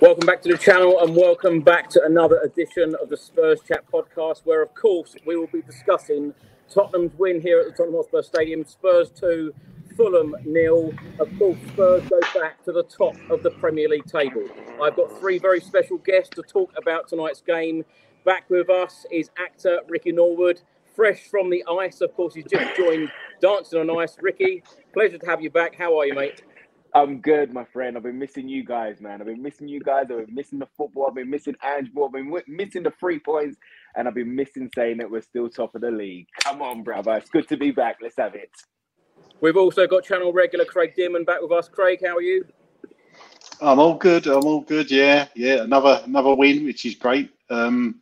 Welcome back to the channel and welcome back to another edition of the Spurs Chat podcast, where, of course, we will be discussing Tottenham's win here at the Tottenham Hotspur Stadium. Spurs 2, Fulham 0. Of course, Spurs go back to the top of the Premier League table. I've got three very special guests to talk about tonight's game. Back with us is actor Ricky Norwood, fresh from the ice. Of course, he's just joined Dancing on Ice. Ricky, pleasure to have you back. How are you, mate? I'm good, my friend. I've been missing you guys, man. I've been missing the football. I've been missing Ange. I've been missing the 3 points. And I've been missing saying that we're still top of the league. Come on, brother. It's good to be back. Let's have it. We've also got channel regular Craig Dimmond back with us. Craig, how are you? I'm all good. Yeah. Another win, which is great. Becoming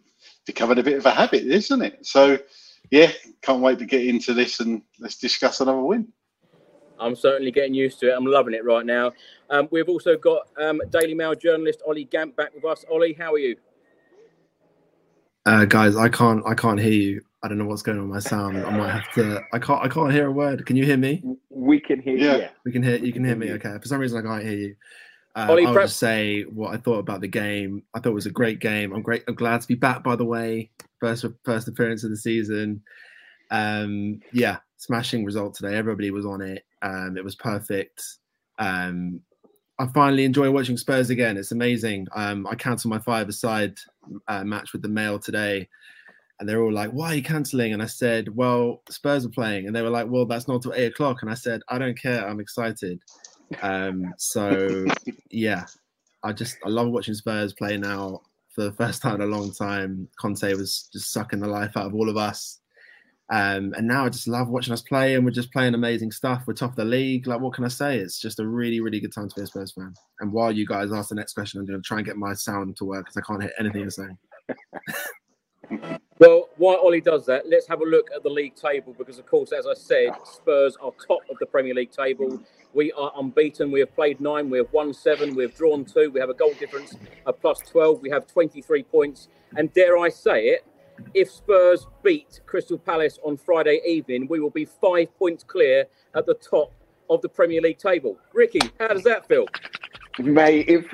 a bit of a habit, isn't it? So, yeah, can't wait to get into this and let's discuss another win. I'm certainly getting used to it. I'm loving it right now. We've also got Daily Mail journalist Ollie Gamp back with us. Ollie, how are you? Guys, I can't hear you. I don't know what's going on with my sound. I might have to. I can't hear a word. Can you hear me? We can hear you. We can hear. You can hear me. Okay. For some reason, I can't hear you. Ollie, I'll just say what I thought about the game. I thought it was a great game. I'm glad to be back. By the way, first appearance of the season. Smashing result today. Everybody was on it. It was perfect. I finally enjoy watching Spurs again. It's amazing. I cancelled my five-a-side match with the Mail today, and they're all like, "Why are you cancelling?" And I said, "Well, Spurs are playing," and they were like, "Well, that's not till 8 o'clock." And I said, "I don't care. I'm excited." I love watching Spurs play now for the first time in a long time. Conte was just sucking the life out of all of us. And now I just love watching us play, and we're just playing amazing stuff. We're top of the league. Like, what can I say? It's just a really, really good time to be a Spurs fan. And while you guys ask the next question, I'm going to try and get my sound to work because I can't hear anything you're saying. Well, while Ollie does that, let's have a look at the league table because, of course, as I said, Spurs are top of the Premier League table. We are unbeaten. We have played 9. We have won 7. We have drawn 2. We have a goal difference of plus 12. We have 23 points. And dare I say it, if Spurs beat Crystal Palace on Friday evening, we will be 5 points clear at the top of the Premier League table. Ricky, how does that feel? Mate, it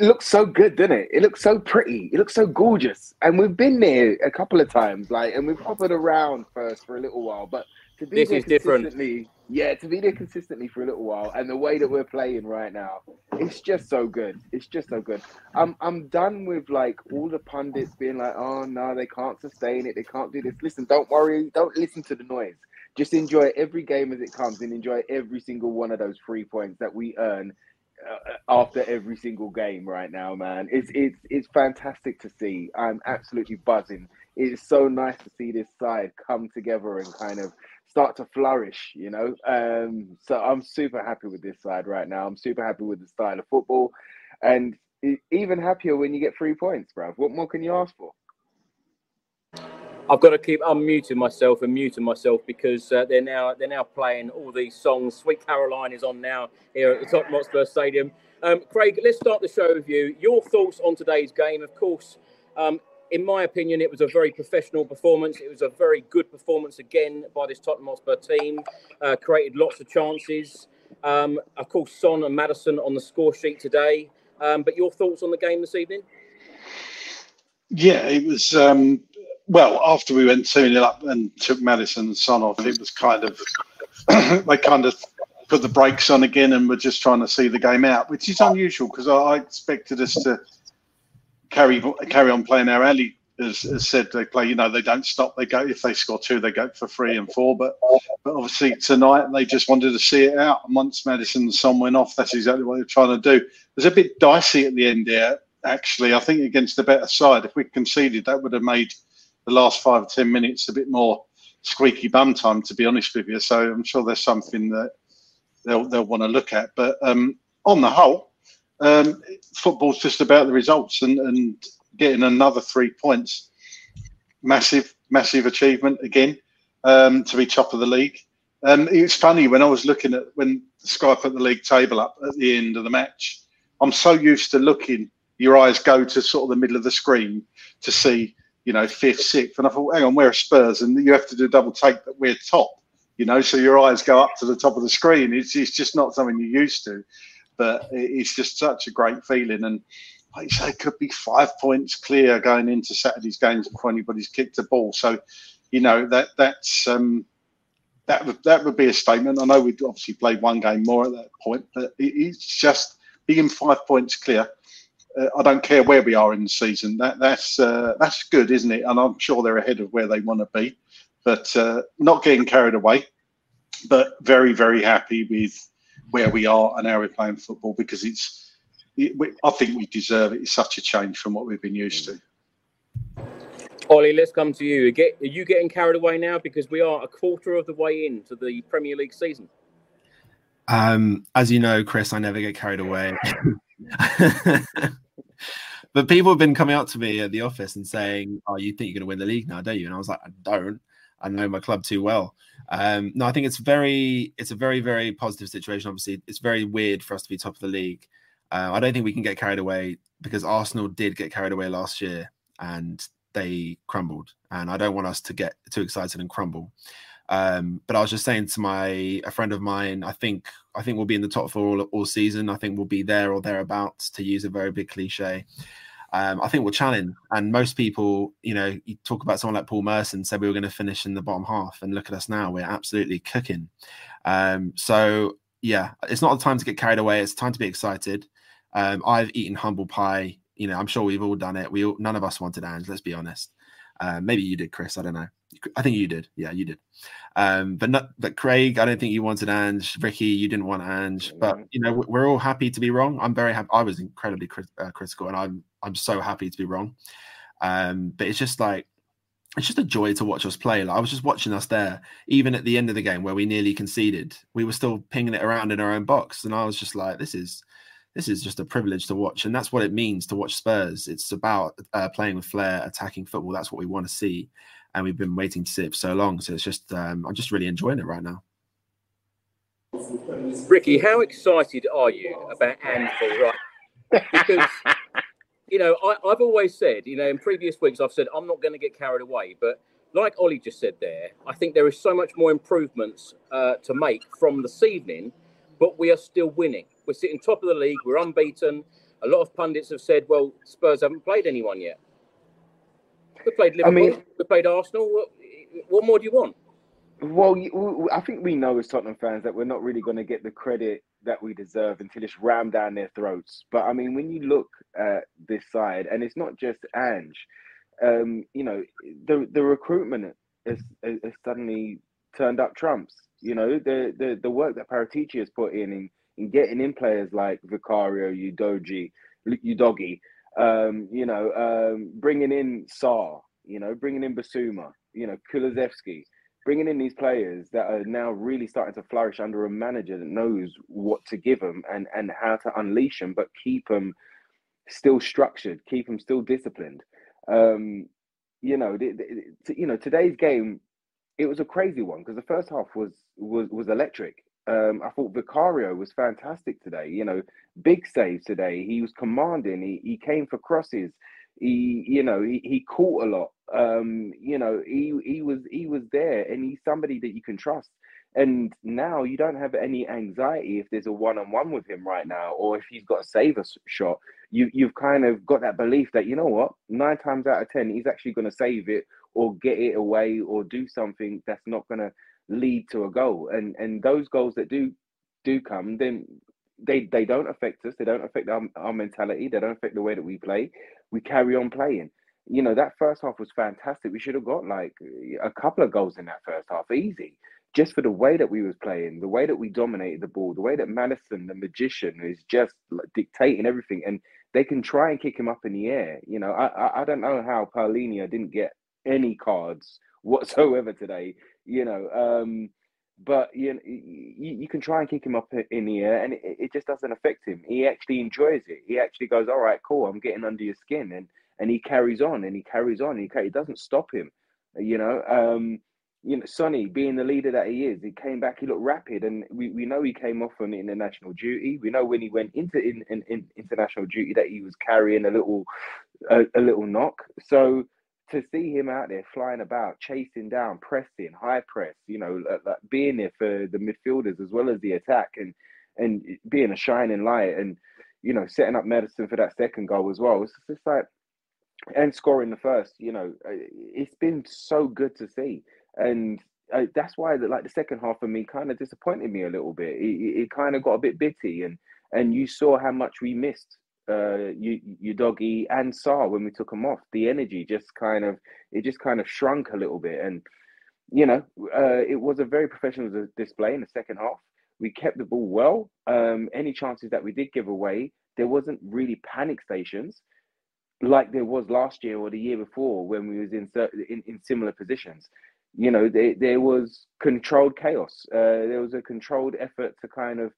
looks so good, doesn't it? It looks so pretty. It looks so gorgeous. And we've been there a couple of times, and we've hovered around first for a little while. But to be there consistently, for a little while, and the way that we're playing right now, it's just so good. I'm done with all the pundits being like, "Oh no, they can't sustain it. They can't do this." Listen, don't worry. Don't listen to the noise. Just enjoy every game as it comes, and enjoy every single one of those 3 points that we earn after every single game right now, man. It's fantastic to see. I'm absolutely buzzing. It's so nice to see this side come together and kind of start to flourish, you know. So I'm super happy with this side right now. I'm super happy with the style of football. And You're even happier when you get 3 points, bruv. What more can you ask for? I've got to keep unmuting myself and muting myself because they're now playing all these songs. Sweet Caroline is on now here at the Tottenham Hotspur Stadium. Craig, let's start the show with you. Your thoughts on today's game, of course. In my opinion, it was a very professional performance. It was a very good performance again by this Tottenham Hotspur team. Created lots of chances. Of course, Son and Maddison on the score sheet today. But your thoughts on the game this evening? Yeah, it was... well, after we went 2-0 up and took Maddison and Son off, it was kind of, they kind of put the brakes on again and were just trying to see the game out, which is unusual because I expected us to carry on playing our alley. As said, they play, you know, they don't stop. They go, if they score two, they go for 3 and 4. But obviously tonight they just wanted to see it out. And once Maddison and Son went off, that's exactly what they're trying to do. It was a bit dicey at the end there, actually. I think against the better side, if we conceded, that would have made the last 5 or 10 minutes a bit more squeaky bum time, to be honest with you. So I'm sure there's something that they'll want to look at. But on the whole, football's just about the results and getting another 3 points. Massive achievement again to be top of the league. It's funny, when I was looking at when Sky put the league table up at the end of the match, I'm so used to looking, your eyes go to sort of the middle of the screen to see, you know, 5th, 6th. And I thought, hang on, where are Spurs? And you have to do a double take that we're top, you know, so your eyes go up to the top of the screen. It's just not something you're used to. But it's just such a great feeling. And like you say, it could be 5 points clear going into Saturday's games before anybody's kicked a ball. So, you know, that would be a statement. I know we'd obviously played one game more at that point, but it's just being 5 points clear. I don't care where we are in the season. That's good, isn't it? And I'm sure they're ahead of where they want to be. But not getting carried away, but very, very happy with where we are and how we're playing football, because I think we deserve it. It's such a change from what we've been used to. Ollie, let's come to you. Are you getting carried away now? Because we are a quarter of the way into the Premier League season. As you know, Chris, I never get carried away. But people have been coming up to me at the office and saying, "Oh, you think you're going to win the league now, don't you?" And I was like, "I don't. I know my club too well." No, I think it's a very, very positive situation. Obviously, it's very weird for us to be top of the league. I don't think we can get carried away, because Arsenal did get carried away last year and they crumbled. And I don't want us to get too excited and crumble. But I was just saying to a friend of mine, I think we'll be in the top four all season. I think we'll be there or thereabouts, to use a very big cliche. I think we'll challenge. And most people, you know, you talk about someone like Paul Merson said we were going to finish in the bottom half, and look at us now, we're absolutely cooking. So yeah, it's not the time to get carried away. It's time to be excited. I've eaten humble pie. You know, I'm sure we've all done it. None of us wanted Ange, let's be honest. Maybe you did, Chris. I don't know. I think you did. Yeah, you did. But Craig, I don't think you wanted Ange. Ricky, you didn't want Ange. But you know, we're all happy to be wrong. I'm very happy. I was incredibly critical, and I'm so happy to be wrong. But it's just like, it's just a joy to watch us play. Like, I was just watching us there, even at the end of the game where we nearly conceded, we were still pinging it around in our own box, and I was just like, this is just a privilege to watch. And that's what it means to watch Spurs. It's about playing with flair, attacking football. That's what we want to see. And we've been waiting to see it for so long. So it's just, I'm just really enjoying it right now. Ricky, how excited are you about Ange right now? Because, you know, I've always said, you know, in previous weeks, I've said, I'm not going to get carried away. But like Ollie just said there, I think there is so much more improvements to make from this evening, but we are still winning. We're sitting top of the league. We're unbeaten. A lot of pundits have said, well, Spurs haven't played anyone yet. We played Liverpool. We played Arsenal. What more do you want? Well, I think we know as Tottenham fans that we're not really going to get the credit that we deserve until it's rammed down their throats. But, I mean, when you look at this side, and it's not just Ange, you know, the recruitment has suddenly turned up trumps. You know, the work that Paratici has put in getting in players like Vicario, Udogie, you know, bringing in Saar, you know, bringing in Bissouma, you know, Kulusevski, bringing in these players that are now really starting to flourish under a manager that knows what to give them and how to unleash them, but keep them still structured, keep them still disciplined. Today's game, it was a crazy one because the first half was electric. I thought Vicario was fantastic today. You know, big saves today. He was commanding. He came for crosses. He caught a lot. He was there, and he's somebody that you can trust. And now you don't have any anxiety if there's a one-on-one with him right now, or if he's got a save shot. You've kind of got that belief that, you know what, 9 times out of 10, he's actually going to save it or get it away or do something that's not going to lead to a goal. And those goals that do come, then they don't affect us. They don't affect our mentality. They don't affect the way that we play. We carry on playing. You know, that first half was fantastic. We should have got like a couple of goals in that first half, easy. Just for the way that we was playing, the way that we dominated the ball, the way that Maddison, the magician, is just dictating everything, and they can try and kick him up in the air. You know, I don't know how Paulinho didn't get any cards whatsoever today. You know, but you can try and kick him up in the air, and it just doesn't affect him. He actually enjoys it. He actually goes, "All right, cool, I'm getting under your skin," and he carries on, and he carries on, and it doesn't stop him. You know. Sonny, being the leader that he is, he came back, he looked rapid, and we know he came off on international duty. We know when he went into international duty that he was carrying a little knock. So to see him out there flying about, chasing down, pressing, high press, you know, like being there for the midfielders as well as the attack, and being a shining light, and, you know, setting up Maddison for that second goal as well. It's just like, and scoring the first, you know, it's been so good to see. And that's why the second half of me kind of disappointed me a little bit. It kind of got a bit bitty, and you saw how much we missed Udogie and Saar when we took them off. The energy just kind of shrunk a little bit, and it was a very professional display in the second half. We kept the ball well. Any chances that we did give away, there wasn't really panic stations like there was last year or the year before when we was in similar positions. You know, there was controlled chaos. There was a controlled effort to kind of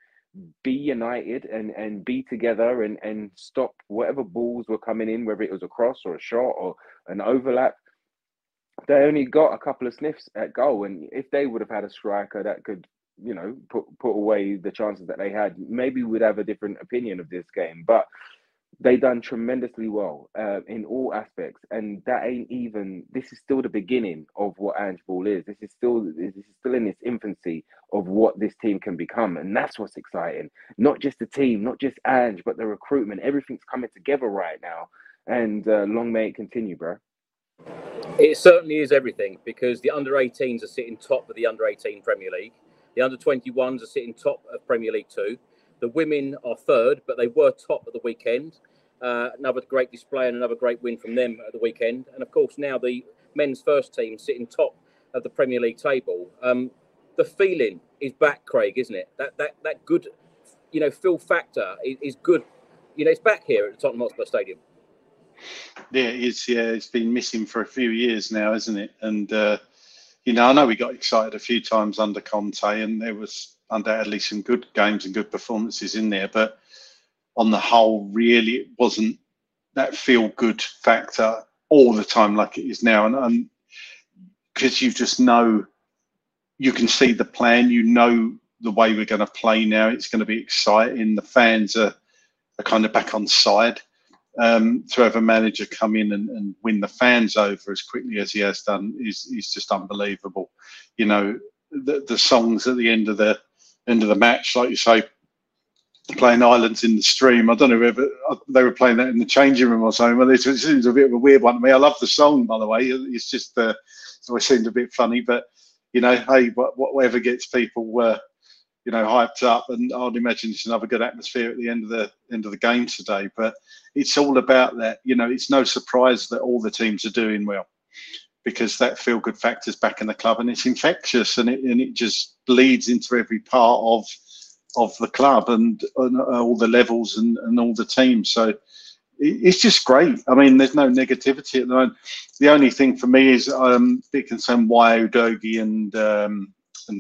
be united and be together and stop whatever balls were coming in, whether it was a cross or a shot or an overlap. They only got a couple of sniffs at goal. And if they would have had a striker that could, you know, put away the chances that they had, maybe we'd have a different opinion of this game. But they done tremendously well in all aspects, and that ain't even. This is still the beginning of what Ange Ball is. This is still in its infancy of what this team can become, and that's what's exciting. Not just the team, not just Ange, but the recruitment. Everything's coming together right now, and long may it continue, bro. It certainly is everything, because the under-18s are sitting top of the under-18 Premier League. The under-21s are sitting top of Premier League 2. The women are third, but they were top at the weekend. Another great display and another great win from them at the weekend. And, of course, now the men's first team sitting top of the Premier League table. The feeling is back, Craig, isn't it? That good, you know, feel factor is good. You know, it's back here at the Tottenham Hotspur Stadium. Yeah, it is. Yeah, it's been missing for a few years now, isn't it? And, you know, I know we got excited a few times under Conte, and there was undoubtedly some good games and good performances in there, but on the whole, really, it wasn't that feel-good factor all the time like it is now. And because you just know, you can see the plan, you know the way we're going to play now. It's going to be exciting. The fans are kind of back on side. To have a manager come in and win the fans over as quickly as he has done is just unbelievable. You know, the songs at the end of the match, like you say, playing Islands in the Stream. I don't know if they were playing that in the changing room or something. Well, it seems a bit of a weird one to me. I love the song, by the way. It's just it's always seemed a bit funny, but you know, hey, whatever gets people you know, hyped up. And I'd imagine it's another good atmosphere at the end of the game today. But it's all about that. You know, it's no surprise that all the teams are doing well, because that feel-good factor's back in the club, and it's infectious, and it just bleeds into every part of the club and all the levels and all the teams. So it's just great. I mean, there's no negativity at the moment. The only thing for me is I'm a bit concerned why Udogie and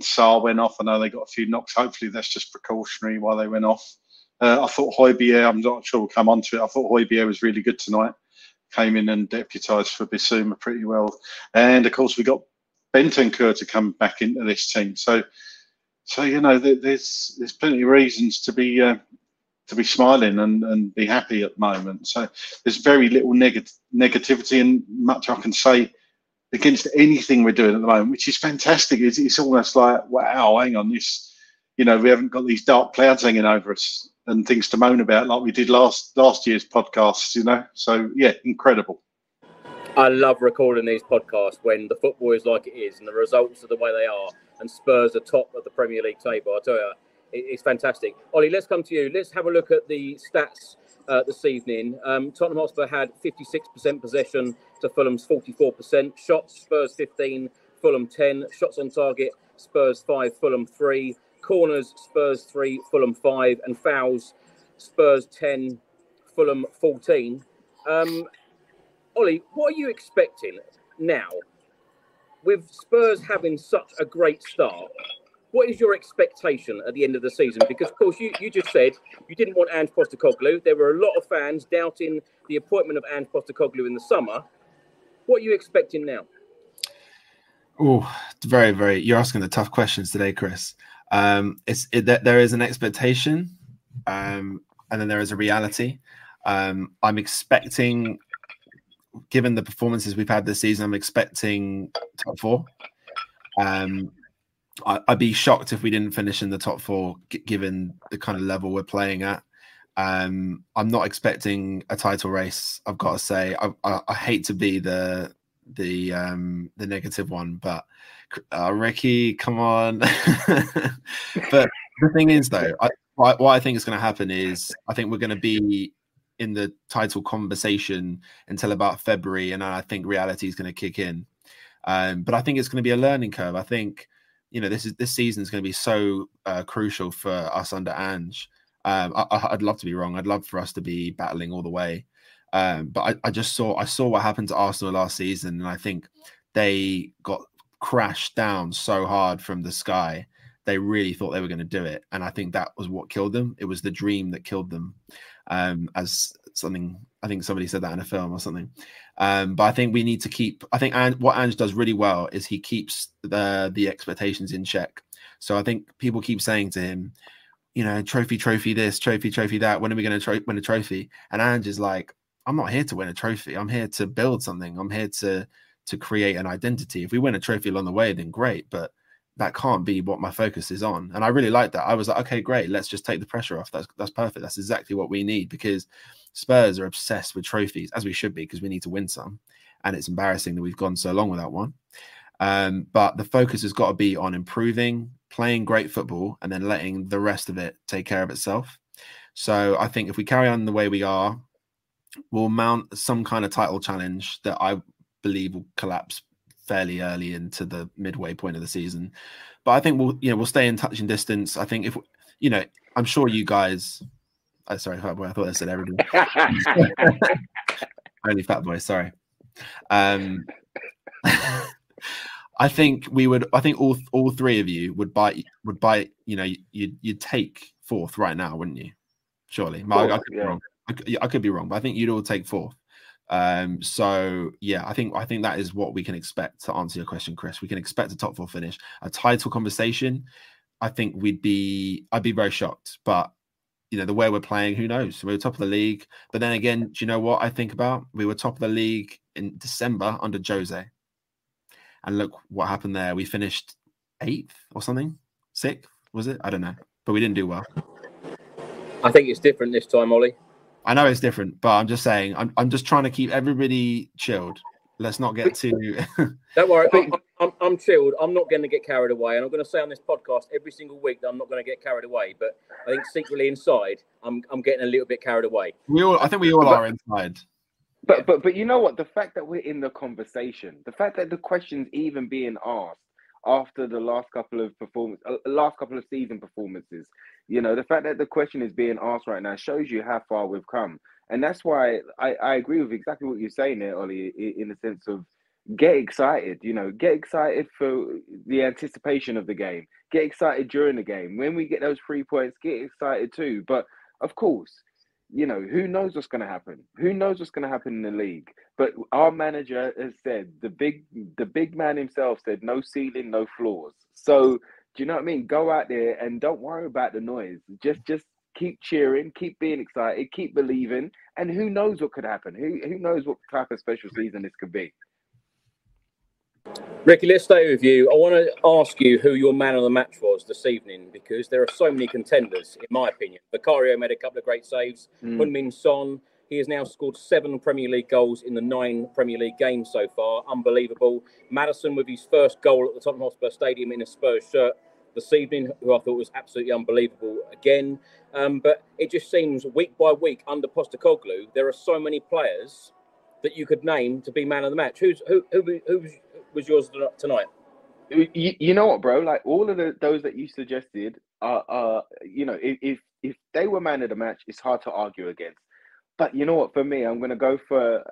Saar went off. I know they got a few knocks. Hopefully that's just precautionary while they went off. I thought Højbjerg, I'm not sure we'll come on to it, I thought Højbjerg was really good tonight. Came in and deputised for Bissouma pretty well. And, of course, we got Bentancur to come back into this team. So you know, there's plenty of reasons to be smiling and be happy at the moment. So there's very little negativity and much I can say against anything we're doing at the moment, which is fantastic. It's almost like, wow, hang on, this, you know, we haven't got these dark clouds hanging over us and things to moan about like we did last year's podcasts, you know. So, yeah, incredible. I love recording these podcasts when the football is like it is and the results are the way they are and Spurs are top of the Premier League table. I tell you, it's fantastic. Ollie, let's come to you. Let's have a look at the stats this evening. Tottenham Hotspur had 56% possession to Fulham's 44%. Shots, Spurs 15, Fulham 10. Shots on target, Spurs 5, Fulham 3. Corners, Spurs 3, Fulham 5, and fouls, Spurs 10, Fulham 14. Ollie, what are you expecting now? With Spurs having such a great start, what is your expectation at the end of the season? Because, of course, you just said you didn't want Ange Postecoglou. There were a lot of fans doubting the appointment of Ange Postecoglou in the summer. What are you expecting now? Oh, very, very. You're asking the tough questions today, Chris. There is an expectation, and then there is a reality. I'm expecting, given the performances we've had this season, I'm expecting top four. I'd be shocked if we didn't finish in the top four, given the kind of level we're playing at. I'm not expecting a title race. I've got to say, I hate to be the negative one, but Ricky, come on. But the thing is, though, what I think is going to happen is I think we're going to be in the title conversation until about February, and I think reality is going to kick in. But I think it's going to be a learning curve. I think, you know, this season is going to be so crucial for us under Ange. I'd love to be wrong. I'd love for us to be battling all the way. But I saw what happened to Arsenal last season, and I think they got crashed down so hard from the sky. They really thought they were going to do it, and I think that was what killed them. It was the dream that killed them, as something, I think somebody said that in a film or something. But I think we need to keep, I think what Ange does really well is he keeps the expectations in check. So I think people keep saying to him, you know, trophy this, trophy that, when are we going to win a trophy? And Ange is like, I'm not here to win a trophy. I'm here to build something. I'm here to create an identity. If we win a trophy along the way, then great, but that can't be what my focus is on. And I really like that. I was like, okay, great. Let's just take the pressure off. That's perfect. That's exactly what we need, because Spurs are obsessed with trophies, as we should be, because we need to win some. And it's embarrassing that we've gone so long without one. But the focus has got to be on improving, playing great football, and then letting the rest of it take care of itself. So I think if we carry on the way we are, we'll mount some kind of title challenge that I believe will collapse fairly early into the midway point of the season. But I think we'll stay in touch and distance. I think if, you know, I'm sure you guys, sorry, Fat Boy, I thought I said everybody. Only Fat Boy, sorry. I think all three of you would bite, you know, you'd take fourth right now, wouldn't you? Surely. Mark, I could be wrong. I could be wrong, but I think you'd all take fourth. So yeah, I think that is what we can expect. To answer your question, Chris, we can expect a top four finish, a title conversation. I think I'd be very shocked, but you know, the way we're playing, who knows? We were top of the league, but then again, do you know what I think about? We were top of the league in December under Jose, and look what happened there. We finished 8th or something, 6th, was it? I don't know, but we didn't do well. I think it's different this time, Ollie. I know it's different, but I'm just saying, I'm just trying to keep everybody chilled. Let's not get too... Don't worry, I'm chilled. I'm not going to get carried away. And I'm going to say on this podcast every single week that I'm not going to get carried away. But I think secretly inside, I'm getting a little bit carried away. I think we all are inside. But you know what? The fact that we're in the conversation, the fact that the question's even being asked after the last couple of season performances, you know, the fact that the question is being asked right now shows you how far we've come. And that's why I agree with exactly what you're saying there, Ollie, in the sense of get excited, you know, get excited for the anticipation of the game, get excited during the game. When we get those 3 points, get excited too. But Of course, you know, who knows what's going to happen? Who knows what's going to happen in the league? But our manager has said, the big man himself said, no ceiling, no floors. So do you know what I mean? Go out there and don't worry about the noise. Just keep cheering, keep being excited, keep believing. And who knows what could happen? Who knows what type of special season this could be? Ricky, let's stay with you. I want to ask you who your man of the match was this evening, because there are so many contenders, in my opinion. Vicario made a couple of great saves. Hunmin Son, he has now scored 7 Premier League goals in the 9 Premier League games so far. Unbelievable. Maddison with his first goal at the Tottenham Hotspur Stadium in a Spurs shirt this evening, who I thought was absolutely unbelievable again. But it just seems week by week under Postecoglou, there are so many players that you could name to be man of the match. Who was yours tonight? You know what, bro? Like, all of those that you suggested are you know, if they were man of the match, it's hard to argue against. But you know what? For me, I'm going to go for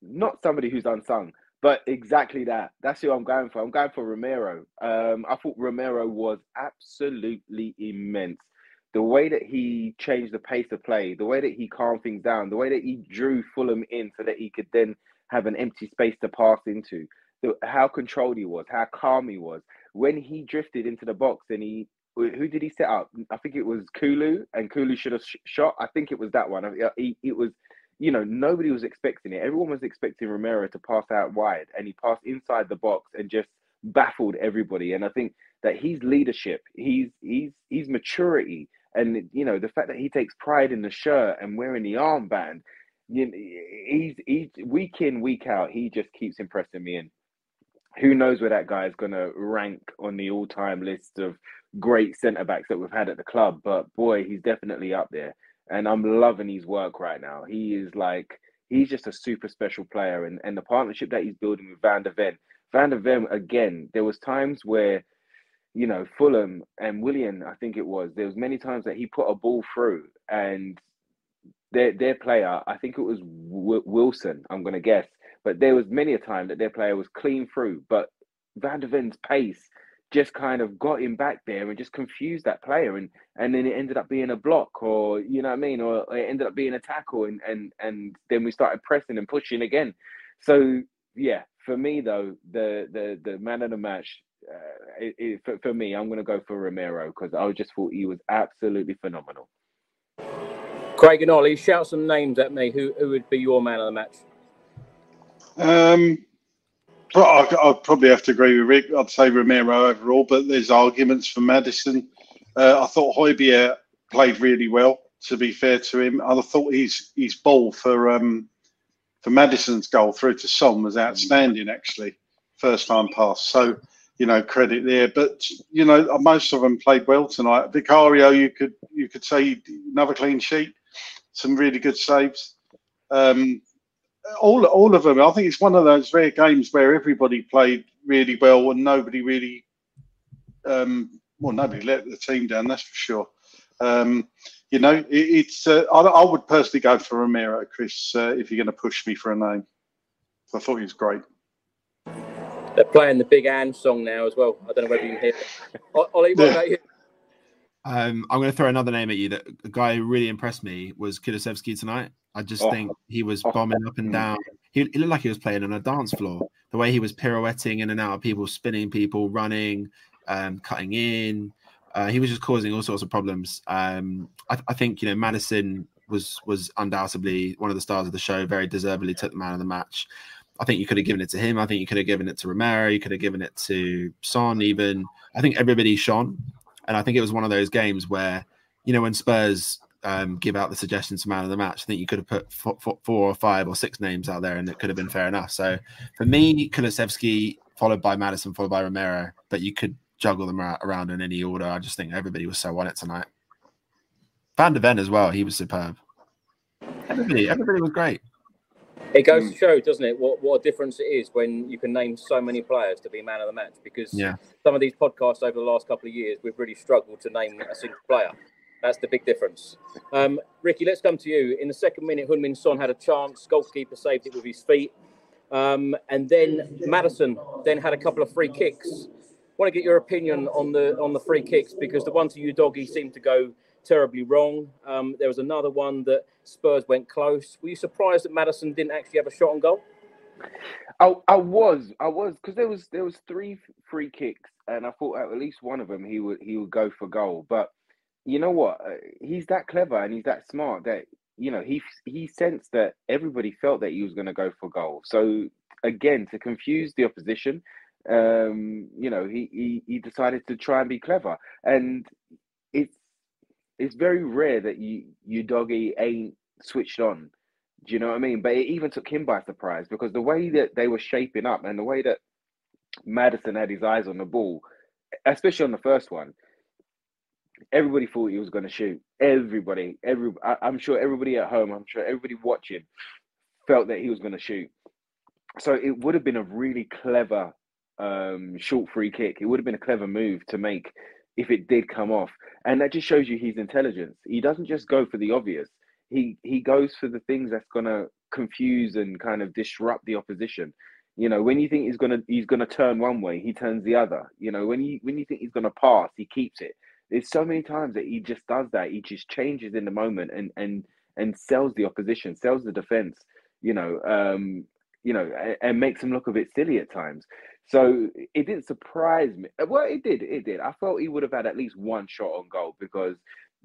not somebody who's unsung, but exactly that. That's who I'm going for. I'm going for Romero. I thought Romero was absolutely immense. The way that he changed the pace of play, the way that he calmed things down, the way that he drew Fulham in so that he could then have an empty space to pass into. How controlled he was, how calm he was. When he drifted into the box and who did he set up? I think it was Kulu, and Kulu should have shot. I think it was that one. It was, you know, nobody was expecting it. Everyone was expecting Romero to pass out wide, and he passed inside the box and just baffled everybody. And I think that his leadership, his maturity, and, you know, the fact that he takes pride in the shirt and wearing the armband, you know, he's week in, week out, he just keeps impressing me. And who knows where that guy is going to rank on the all-time list of great centre-backs that we've had at the club. But, boy, he's definitely up there. And I'm loving his work right now. He is like, he's just a super special player. And the partnership that he's building with Van der Ven. Van der Ven, again, there was times where, you know, Fulham and Willian, I think it was, there was many times that he put a ball through. And their player, I think it was Wilson, I'm going to guess. But there was many a time that their player was clean through, but Van der Ven's pace just kind of got him back there and just confused that player. And then it ended up being a block, or, you know what I mean? Or it ended up being a tackle. And then we started pressing and pushing again. So, yeah, for me, though, the man of the match, for me, I'm going to go for Romero, because I just thought he was absolutely phenomenal. Craig and Ollie, shout some names at me. Who would be your man of the match? I'd probably have to agree with Rick. I'd say Romero overall, but there's arguments for Maddison. I thought Højbjerg played really well, to be fair to him. I thought his ball for Maddison's goal through to Son was outstanding, actually. First time pass. So, you know, credit there. But, you know, most of them played well tonight. Vicario, you could say another clean sheet. Some really good saves. All of them. I think it's one of those rare games where everybody played really well and nobody really, nobody let the team down. That's for sure. You know, it's. I would personally go for Romero, Chris, if you're going to push me for a name. I thought he was great. They're playing the Big Ange song now as well. I don't know whether you can hear it. Ollie, what about you? I'm going to throw another name at you. That a guy who really impressed me was Kulusevski tonight. I just think he was bombing up and down. He looked like he was playing on a dance floor. The way he was pirouetting in and out of people, spinning people, running, cutting in. He was just causing all sorts of problems. I think, you know, Maddison was undoubtedly one of the stars of the show, very deservedly took the man of the match. I think you could have given it to him. I think you could have given it to Romero. You could have given it to Son even. I think everybody shone. And I think it was one of those games where, you know, when Spurs give out the suggestions to man of the match, I think you could have put 4 or 5 or 6 names out there and it could have been fair enough. So for me, Kulusevski, followed by Maddison, followed by Romero, but you could juggle them around in any order. I just think everybody was so on it tonight. Van der Ven as well, he was superb. Everybody was great. It goes to show, doesn't it, what a difference it is when you can name so many players to be man of the match, because some of these podcasts over the last couple of years, we've really struggled to name a single player. That's the big difference. Ricky, let's come to you. In the second minute, Hunmin Son had a chance. Goalkeeper saved it with his feet. And then Maddison then had a couple of free kicks. I want to get your opinion on the free kicks, because the one to Udogie seemed to go terribly wrong. There was another one that Spurs went close. Were you surprised that Maddison didn't actually have a shot on goal? I was, because there was three free kicks, and I thought at least one of them he would go for goal. But you know what? He's that clever and he's that smart that, you know, he sensed that everybody felt that he was going to go for goal. So again, to confuse the opposition, you know, he decided to try and be clever. And it's very rare that Udogie ain't switched on. Do you know what I mean? But it even took him by surprise, because the way that they were shaping up and the way that Maddison had his eyes on the ball, especially on the first one, everybody thought he was going to shoot. I'm sure everybody at home, I'm sure everybody watching felt that he was going to shoot. So it would have been a really clever short free kick. It would have been a clever move to make if it did come off. And that just shows you his intelligence. He doesn't just go for the obvious. He goes for the things that's going to confuse and kind of disrupt the opposition. You know, when you think he's going to turn one way, he turns the other. You know, when you think he's going to pass, he keeps it. There's so many times that he just does that. He just changes in the moment and sells the opposition, sells the defense, you know, and makes them look a bit silly at times. So it didn't surprise me. Well, it did. I felt he would have had at least one shot on goal, because,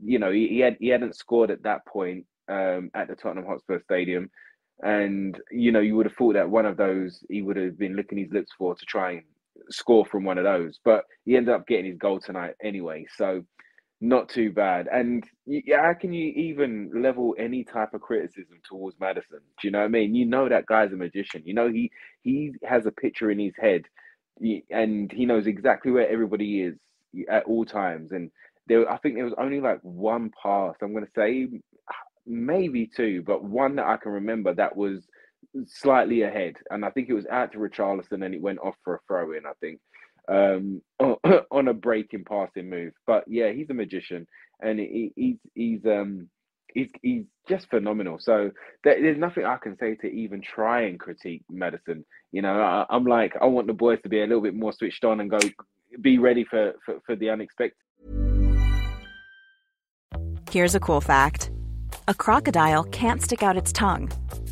you know, he hadn't scored at that point at the Tottenham Hotspur Stadium. And, you know, you would have thought that one of those he would have been licking his lips for, to try and score from one of those. But he ended up getting his goal tonight anyway, so not too bad. And how can you even level any type of criticism towards Maddison? Do you know what I mean? You know that guy's a magician. You know, he has a picture in his head, and he knows exactly where everybody is at all times. And I think there was only like one pass, I'm going to say, maybe two, but one that I can remember that was slightly ahead. And I think it was out to Richarlison, and it went off for a throw-in, I think, on a breaking passing move. But yeah, he's a magician, and he's just phenomenal. So there's nothing I can say to even try and critique Maddison. You know, I'm like, I want the boys to be a little bit more switched on and go be ready for the unexpected. Here's a cool fact. A crocodile can't stick out its tongue.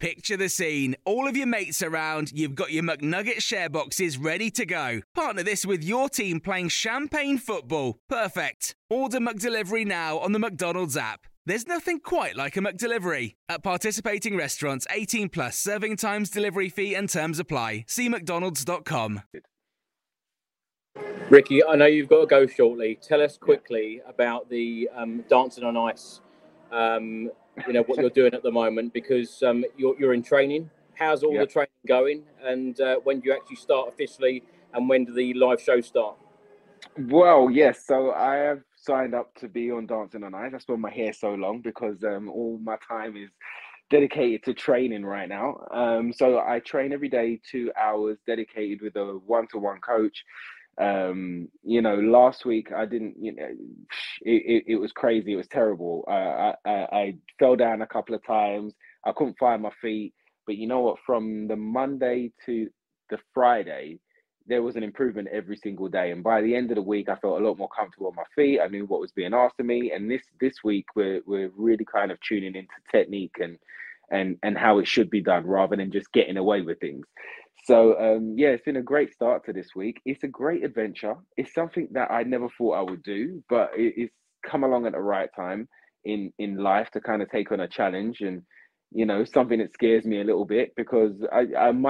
Picture the scene. All of your mates around, you've got your McNugget share boxes ready to go. Partner this with your team playing champagne football. Perfect. Order McDelivery now on the McDonald's app. There's nothing quite like a McDelivery. At participating restaurants, 18 plus, serving times, delivery fee and terms apply. See mcdonalds.com. Ricky, I know you've got to go shortly. Tell us quickly about the Dancing on Ice, you know, what you're doing at the moment, because you're in training. How's all the training going, and when do you actually start officially, and when do the live show start? Well, yes, so I have signed up to be on Dancing on Ice. That's why my hair's so long, because all my time is dedicated to training right now. So I train every day, 2 hours dedicated with a one-to-one coach. You know, last week I didn't, you know, it was crazy. It was terrible. I fell down a couple of times. I couldn't find my feet, but you know what, from the Monday to the Friday, there was an improvement every single day. And by the end of the week, I felt a lot more comfortable on my feet. I knew what was being asked of me. And this week we're really kind of tuning into technique and how it should be done, rather than just getting away with things. So, yeah, it's been a great start to this week. It's a great adventure. It's something that I never thought I would do, but it's come along at the right time in life to kind of take on a challenge, and, you know, something that scares me a little bit, because I don't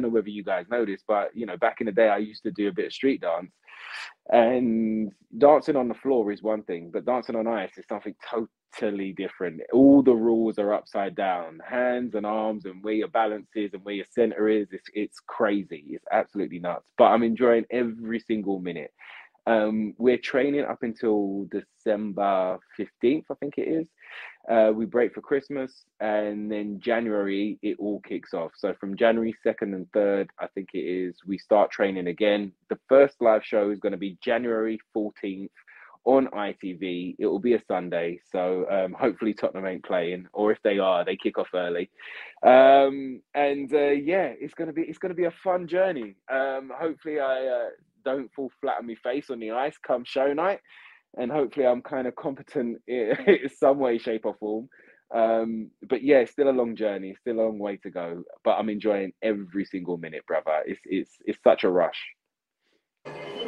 know whether you guys know this, but, you know, back in the day, I used to do a bit of street dance, and dancing on the floor is one thing, but dancing on ice is something totally different. All the rules are upside down, hands and arms, and where your balance is and where your center is. It's crazy. It's absolutely nuts, but I'm enjoying every single minute. We're training up until December 15th, I think it is. We break for Christmas, and then January it all kicks off. So from January 2nd and 3rd, I think it is, we start training again. The first live show is going to be January 14th on ITV. It will be a Sunday, so hopefully Tottenham ain't playing, or if they are, they kick off early. Yeah, it's going to be a fun journey. Hopefully I don't fall flat on my face on the ice come show night. And hopefully I'm kind of competent in some way, shape or form. But yeah, still a long journey, still a long way to go. But I'm enjoying every single minute, brother. It's such a rush.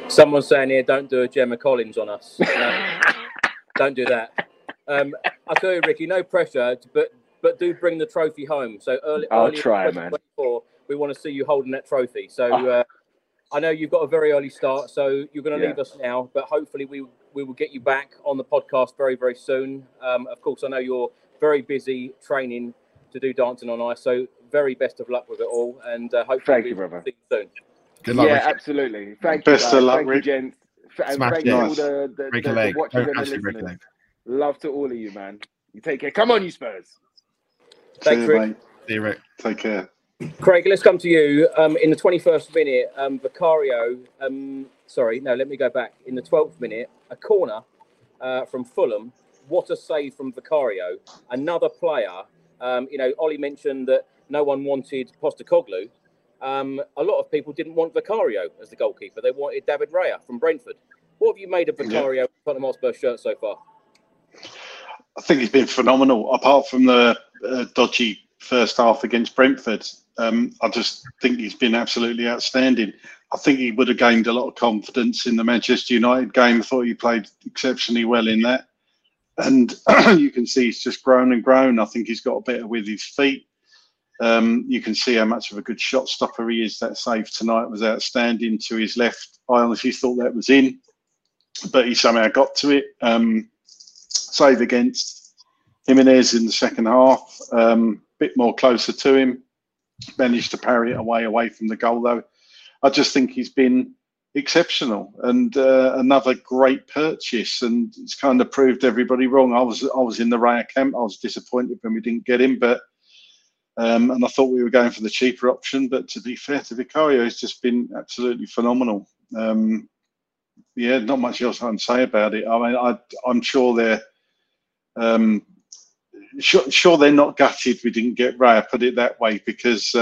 Someone's saying here, don't do a Gemma Collins on us. No, don't do that. I tell you, Ricky, no pressure, but do bring the trophy home. So early, I'll try, man. We want to see you holding that trophy. So I know you've got a very early start, so you're going to leave us now. But hopefully we will get you back on the podcast very, very soon. Of course, I know you're very busy training to do Dancing on Ice, so very best of luck with it all. And hopefully we'll see you soon. Good luck, Richard. Absolutely. Thank you. Best of luck, Rick. Thank you, gents. Thank you all the watchers and the listeners. Love to all of you, man. You take care. Come on, you Spurs. Thanks, Rick. See you, Rick. Take care. Craig, let's come to you. In the 21st minute, Vicario, let me go back. In the 12th minute, a corner from Fulham. What a save from Vicario. Another player. Ollie mentioned that no one wanted Postecoglou. A lot of people didn't want Vicario as the goalkeeper. They wanted David Raya from Brentford. What have you made of Vicario in Tottenham Hotspur shirt so far? I think he's been phenomenal, apart from the dodgy first half against Brentford. I just think he's been absolutely outstanding. I think he would have gained a lot of confidence in the Manchester United game. I thought he played exceptionally well in that. And you can see he's just grown and grown. I think he's got better with his feet. You can see how much of a good shot stopper he is. That save tonight was outstanding to his left. I honestly thought that was in, but he somehow got to it. Save against Jimenez in the second half. Bit more closer to him. Managed to parry it away from the goal, though. I just think he's been exceptional and another great purchase, and it's kind of proved everybody wrong. I was in the Raya camp. I was disappointed when we didn't get him, but and I thought we were going for the cheaper option. But to be fair to Vicario, he's just been absolutely phenomenal. Not much else I can say about it. I mean, I'm sure they're. Sure, they're not gutted we didn't get Raya, put it that way, because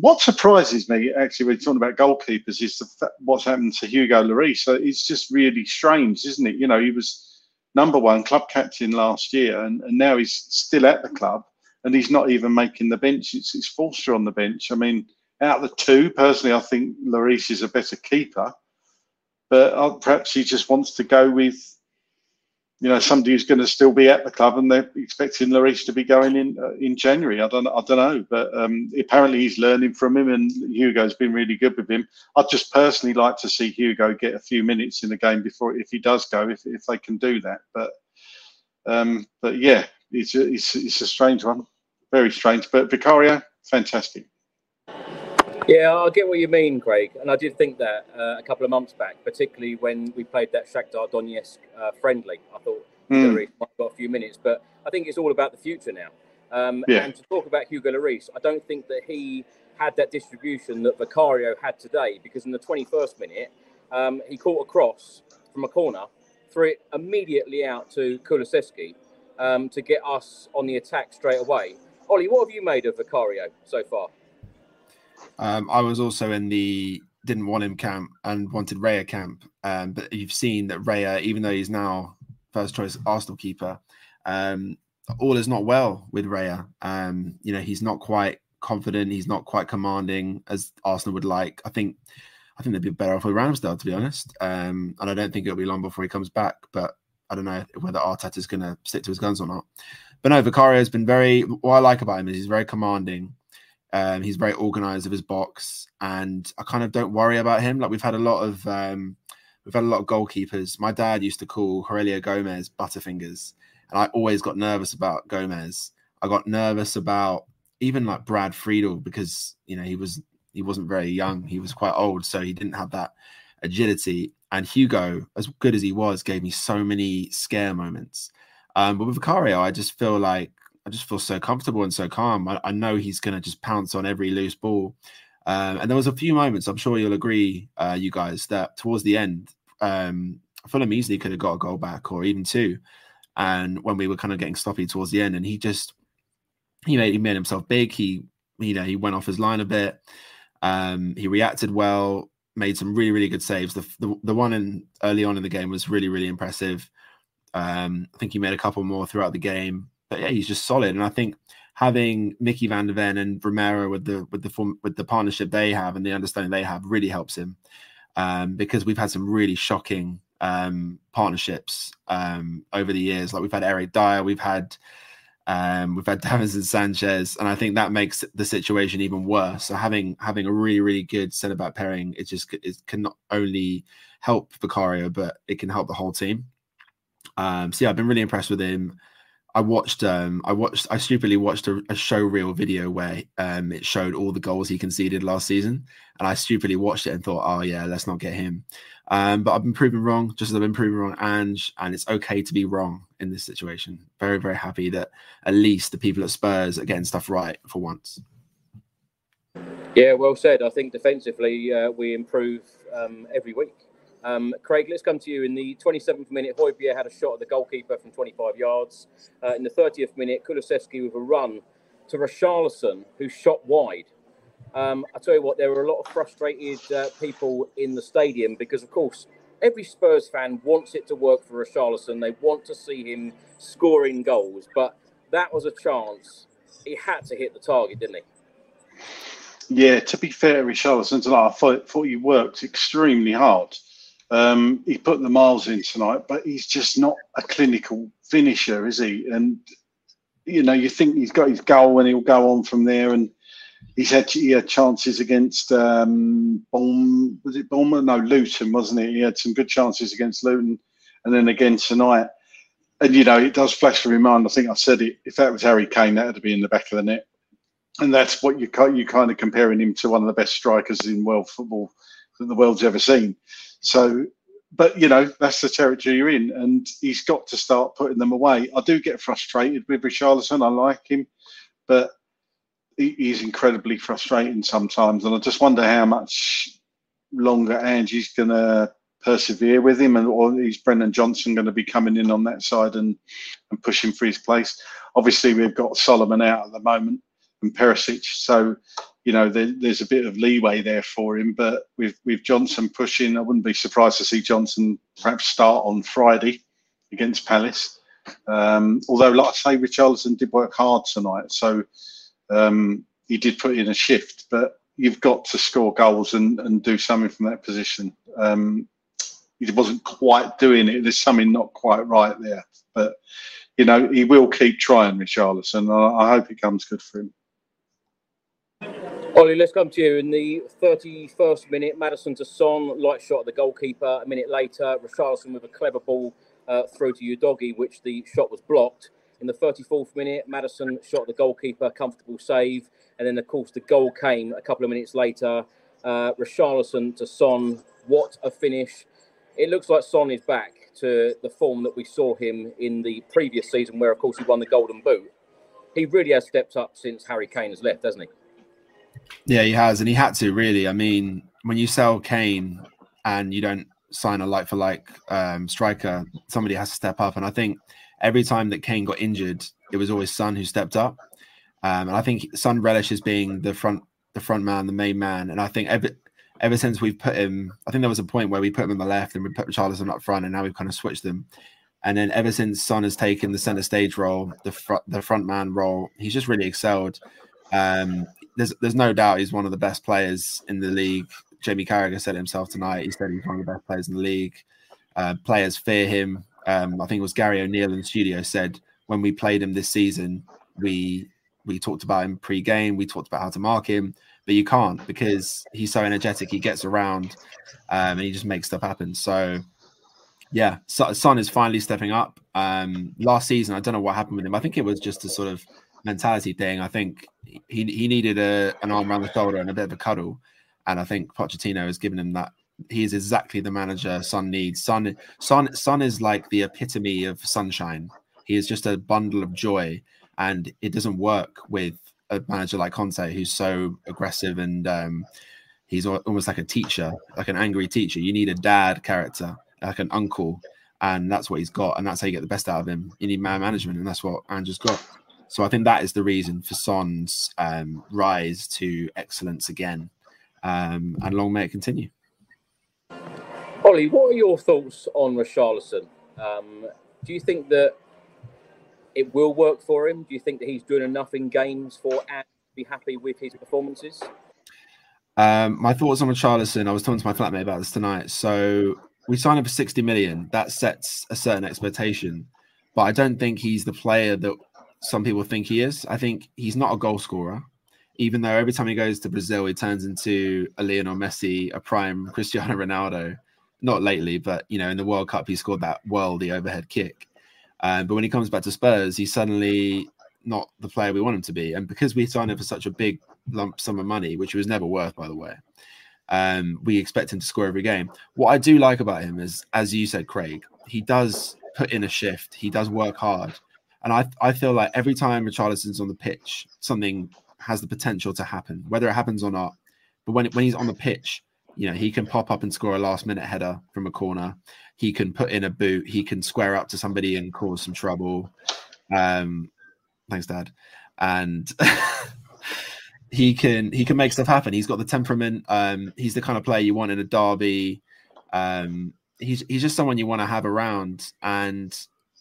what surprises me, actually, when you're talking about goalkeepers, is what's happened to Hugo Lloris. So it's just really strange, isn't it? You know, he was number one club captain last year, and now he's still at the club, and he's not even making the bench. It's Forster on the bench. I mean, out of the two, personally, I think Lloris is a better keeper, but perhaps he just wants to go with, somebody who's going to still be at the club, and they're expecting Lloris to be going in January. I don't know, but apparently he's learning from him, and Hugo's been really good with him. I'd just personally like to see Hugo get a few minutes in the game before, if he does go, if they can do that. But yeah, it's a strange one, very strange. But Vicario, fantastic. Yeah, I get what you mean, Craig, and I did think that a couple of months back, particularly when we played that Shakhtar Donetsk friendly. I thought Lloris might have got a few minutes, but I think it's all about the future now. And to talk about Hugo Lloris, I don't think that he had that distribution that Vicario had today, because in the 21st minute, he caught a cross from a corner, threw it immediately out to Kulusevski to get us on the attack straight away. Ollie, what have you made of Vicario so far? I was also in the didn't want him camp and wanted Raya camp. But you've seen that Raya, even though he's now first choice Arsenal keeper, all is not well with Raya. He's not quite confident. He's not quite commanding as Arsenal would like. I think they'd be better off with Ramsdale, to be honest. And I don't think it'll be long before he comes back. But I don't know whether Arteta's going to stick to his guns or not. But no, Vicario's been very... What I like about him is he's very commanding. He's very organised of his box, and I kind of don't worry about him. Like, we've had a lot of goalkeepers. My dad used to call Aurelio Gomez Butterfingers, and I always got nervous about Gomez. I got nervous about even like Brad Friedel, because he wasn't very young. He was quite old, so he didn't have that agility. And Hugo, as good as he was, gave me so many scare moments. But with Vicario, I just feel so comfortable and so calm. I know he's going to just pounce on every loose ball. And there was a few moments, I'm sure you'll agree, you guys, that towards the end, Fulham easily could have got a goal back or even two. And when we were kind of getting sloppy towards the end, and he made himself big. He went off his line a bit. He reacted well, made some really, really good saves. The one early on in the game was really, really impressive. I think he made a couple more throughout the game. But yeah, he's just solid. And I think having Mickey Van der Ven and Romero with the partnership they have and the understanding they have really helps him, because we've had some really shocking partnerships over the years. Like we've had Eric Dyer, we've had Davinson Sanchez, and I think that makes the situation even worse. So having a really, really good centre back pairing, it can not only help Vicario, but it can help the whole team. So yeah, I've been really impressed with him. I stupidly watched a showreel video where it showed all the goals he conceded last season, and I stupidly watched it and thought, oh yeah, let's not get him. But I've been proven wrong, just as I've been proven wrong Ange, and it's okay to be wrong in this situation. Very, very happy that at least the people at Spurs are getting stuff right for once. Yeah, well said. I think defensively we improve every week. Craig, let's come to you. In the 27th minute, Højbjerg had a shot at the goalkeeper from 25 yards. In the 30th minute, Kulusevski with a run to Richarlison, who shot wide. I tell you what, there were a lot of frustrated people in the stadium because, of course, every Spurs fan wants it to work for Richarlison. They want to see him scoring goals, but that was a chance. He had to hit the target, didn't he? Yeah, to be fair, Richarlison, tonight, I thought he worked extremely hard. He put the miles in tonight, but he's just not a clinical finisher, is he? And, you know, you think he's got his goal and he'll go on from there. And he had chances against, Luton, wasn't it? He had some good chances against Luton and then again tonight. And, you know, it does flash through my mind. I think I said it. If that was Harry Kane, that would be in the back of the net. And that's what you kind of comparing him to, one of the best strikers in world football that the world's ever seen. So, but, you know, that's the territory you're in, and he's got to start putting them away. I do get frustrated with Richarlison. I like him, but he's incredibly frustrating sometimes. And I just wonder how much longer Ange's going to persevere with him, and or is Brennan Johnson going to be coming in on that side and pushing for his place. Obviously, we've got Solomon out at the moment and Perisic. So, you know, there's a bit of leeway there for him, but with Johnson pushing, I wouldn't be surprised to see Johnson perhaps start on Friday against Palace. Although, like I say, Richarlison did work hard tonight, so he did put in a shift. But you've got to score goals and do something from that position. He wasn't quite doing it. There's something not quite right there. But, you know, he will keep trying, Richarlison. I hope it comes good for him. Ollie, let's come to you. In the 31st minute, Maddison to Son, light shot at the goalkeeper. A minute later, Richarlison with a clever ball through to Udogie, which the shot was blocked. In the 34th minute, Maddison shot at the goalkeeper, comfortable save. And then, of course, the goal came a couple of minutes later. Richarlison to Son, what a finish. It looks like Son is back to the form that we saw him in the previous season where, of course, he won the Golden Boot. He really has stepped up since Harry Kane has left, hasn't he? Yeah, he has, and he had to, really. I mean, when you sell Kane and you don't sign a like-for-like striker, somebody has to step up. And I think every time that Kane got injured, it was always Son who stepped up. And I think Son relishes being the front man, the main man. And I think ever since we've put him, I think there was a point where we put him on the left and we put Richarlison up front, and now we've kind of switched them. And then ever since Son has taken the centre stage role, the front man role, he's just really excelled. There's no doubt he's one of the best players in the league. Jamie Carragher said it himself tonight. He said he's one of the best players in the league. Players fear him. I think it was Gary O'Neill in the studio said when we played him this season, we talked about him pre-game. We talked about how to mark him, but you can't because he's so energetic. He gets around and he just makes stuff happen. So, yeah, Son is finally stepping up. Last season, I don't know what happened with him. I think it was just a sort of mentality thing. I think he needed an arm around the shoulder and a bit of a cuddle, and I think Pochettino has given him that. He is exactly the manager Son needs. Son is like the epitome of sunshine. He is just a bundle of joy, and it doesn't work with a manager like Conte, who's so aggressive, and he's almost like a teacher, like an angry teacher. You need a dad character, like an uncle, and that's what he's got, and that's how you get the best out of him. You need man management, and that's what Ange's got. So I think that is the reason for Son's rise to excellence again, and long may it continue. Ollie, what are your thoughts on Richarlison? Do you think that it will work for him? Do you think that he's doing enough in games for Ange to be happy with his performances? My thoughts on Richarlison, I was talking to my flatmate about this tonight. So we signed him for 60 million. That sets a certain expectation. But I don't think he's the player that some people think he is. I think he's not a goal scorer, even though every time he goes to Brazil, he turns into a Lionel Messi, a prime Cristiano Ronaldo. Not lately, but, you know, in the World Cup, he scored that worldy overhead kick. But when he comes back to Spurs, he's suddenly not the player we want him to be. And because we signed him for such a big lump sum of money, which he was never worth, by the way, we expect him to score every game. What I do like about him is, as you said, Craig, he does put in a shift. He does work hard. And I feel like every time Richarlison's on the pitch, something has the potential to happen, whether it happens or not. But when he's on the pitch, you know, he can pop up and score a last-minute header from a corner. He can put in a boot. He can square up to somebody and cause some trouble. Thanks, Dad. And he can make stuff happen. He's got the temperament. He's the kind of player you want in a derby. He's just someone you want to have around. And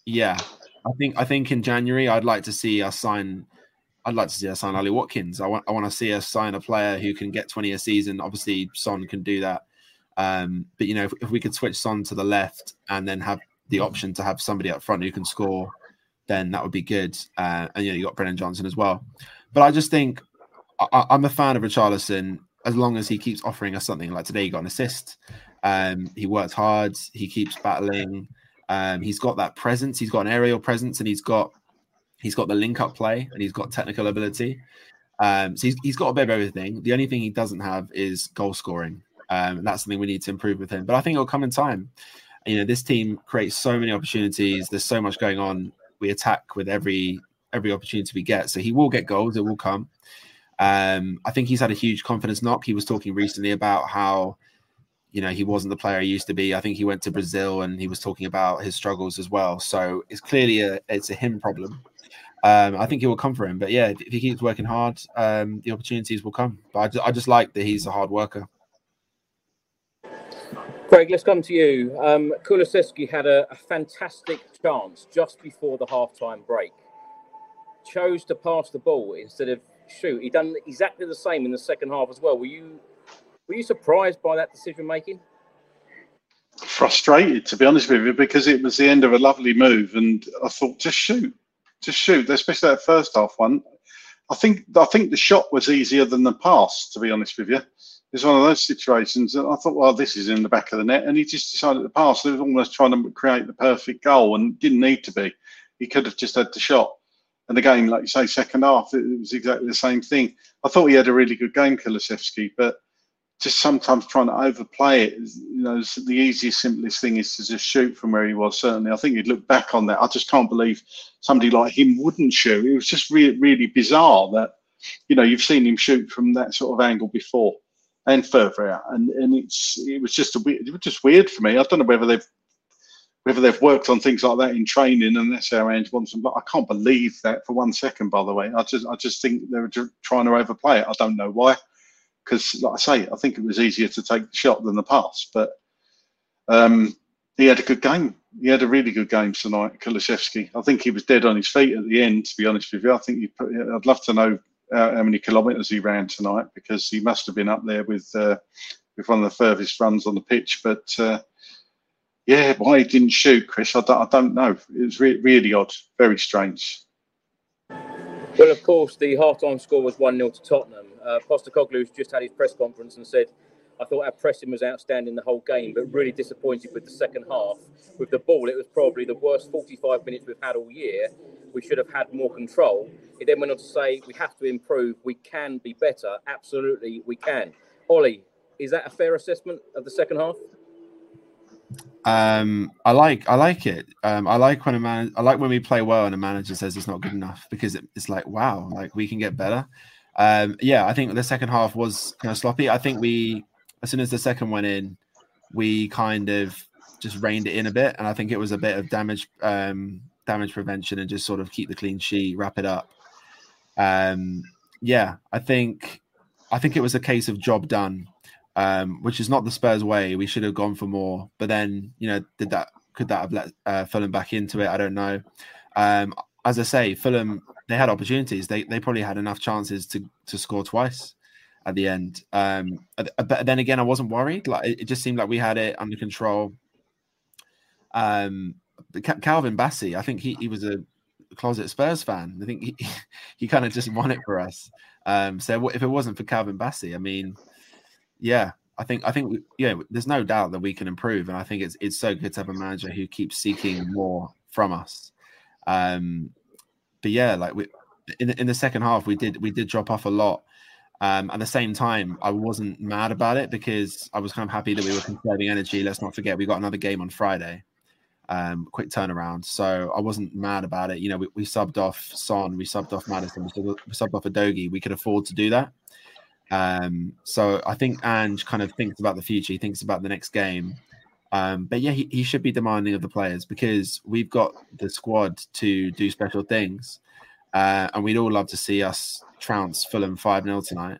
yeah, I think in January I'd like to see us sign Ali Watkins. I want to see us sign a player who can get 20 a season. Obviously, Son can do that. But, you know, if we could switch Son to the left and then have the option to have somebody up front who can score, then that would be good. And, you know, you got Brennan Johnson as well. But I just think I'm a fan of Richarlison as long as he keeps offering us something. Like today, he got an assist. He works hard. He keeps battling. He's got that presence. He's got an aerial presence, and he's got the link-up play, and he's got technical ability. So he's got a bit of everything. The only thing he doesn't have is goal scoring. And that's something we need to improve with him. But I think it'll come in time. You know, this team creates so many opportunities. There's so much going on. We attack with every opportunity we get. So he will get goals. It will come. I think he's had a huge confidence knock. He was talking recently about how, you know, he wasn't the player he used to be. I think he went to Brazil, and he was talking about his struggles as well. So it's clearly it's a him problem. I think it will come for him. But, yeah, if he keeps working hard, the opportunities will come. But I just like that he's a hard worker. Craig, let's come to you. Kulusevski had a fantastic chance just before the halftime break. Chose to pass the ball instead of shoot. He done exactly the same in the second half as well. Were you surprised by that decision-making? Frustrated, to be honest with you, because it was the end of a lovely move. And I thought, just shoot. Just shoot, especially that first half one. I think the shot was easier than the pass, to be honest with you. It's one of those situations that I thought, well, this is in the back of the net, and he just decided to pass. He was almost trying to create the perfect goal, and didn't need to be. He could have just had the shot. And again, like you say, second half, it was exactly the same thing. I thought he had a really good game, Kulusevski, but just sometimes trying to overplay it, you know, the easiest, simplest thing is to just shoot from where he was, certainly. I think you'd look back on that. I just can't believe somebody like him wouldn't shoot. It was just really bizarre that, you know, you've seen him shoot from that sort of angle before and further out. And it was just weird for me. I don't know whether they've worked on things like that in training, and that's how Ange wants them. But I can't believe that for 1 second, by the way. I just think they were trying to overplay it. I don't know why. Because, like I say, I think it was easier to take the shot than the pass. But he had a good game. He had a really good game tonight, Kulusevski. I think he was dead on his feet at the end, to be honest with you. I think I'd love to know how many kilometres he ran tonight, because he must have been up there with one of the furthest runs on the pitch. But, yeah, why he didn't shoot, Chris, I don't know. It was really odd, very strange. Well, of course, the half-time score was 1-0 to Tottenham. Postecoglou's just had his press conference and said, I thought our pressing was outstanding the whole game, but really disappointed with the second half. With the ball, it was probably the worst 45 minutes we've had all year. We should have had more control. He then went on to say, we have to improve. We can be better. Absolutely, we can. Ollie, is that a fair assessment of the second half? I like it. I like when we play well and a manager says it's not good enough, because it's like, wow, like we can get better. Yeah, I think the second half was kind of sloppy. I think we, as soon as the second went in, we kind of just reined it in a bit, and I think it was a bit of damage prevention and just sort of keep the clean sheet, wrap it up. Yeah, I think it was a case of job done, which is not the Spurs way. We should have gone for more, but then, you know, could that have let Fulham back into it? I don't know. As I say, Fulham, they had opportunities. They probably had enough chances to score twice at the end. But then again, I wasn't worried. Like, it just seemed like we had it under control. Calvin Bassey, I think he was a closet Spurs fan. I think he kind of just won it for us. So if it wasn't for Calvin Bassey, I mean, yeah, I think there's no doubt that we can improve, and I think it's so good to have a manager who keeps seeking more from us. But yeah, like in the second half, we did drop off a lot. At the same time, I wasn't mad about it because I was kind of happy that we were conserving energy. Let's not forget, we got another game on Friday. Quick turnaround. So I wasn't mad about it. You know, we subbed off Son, we subbed off Maddison, we subbed off Udogie. We could afford to do that. So I think Ange kind of thinks about the future. He thinks about the next game. But yeah, he should be demanding of the players because we've got the squad to do special things. And we'd all love to see us trounce Fulham 5-0 tonight.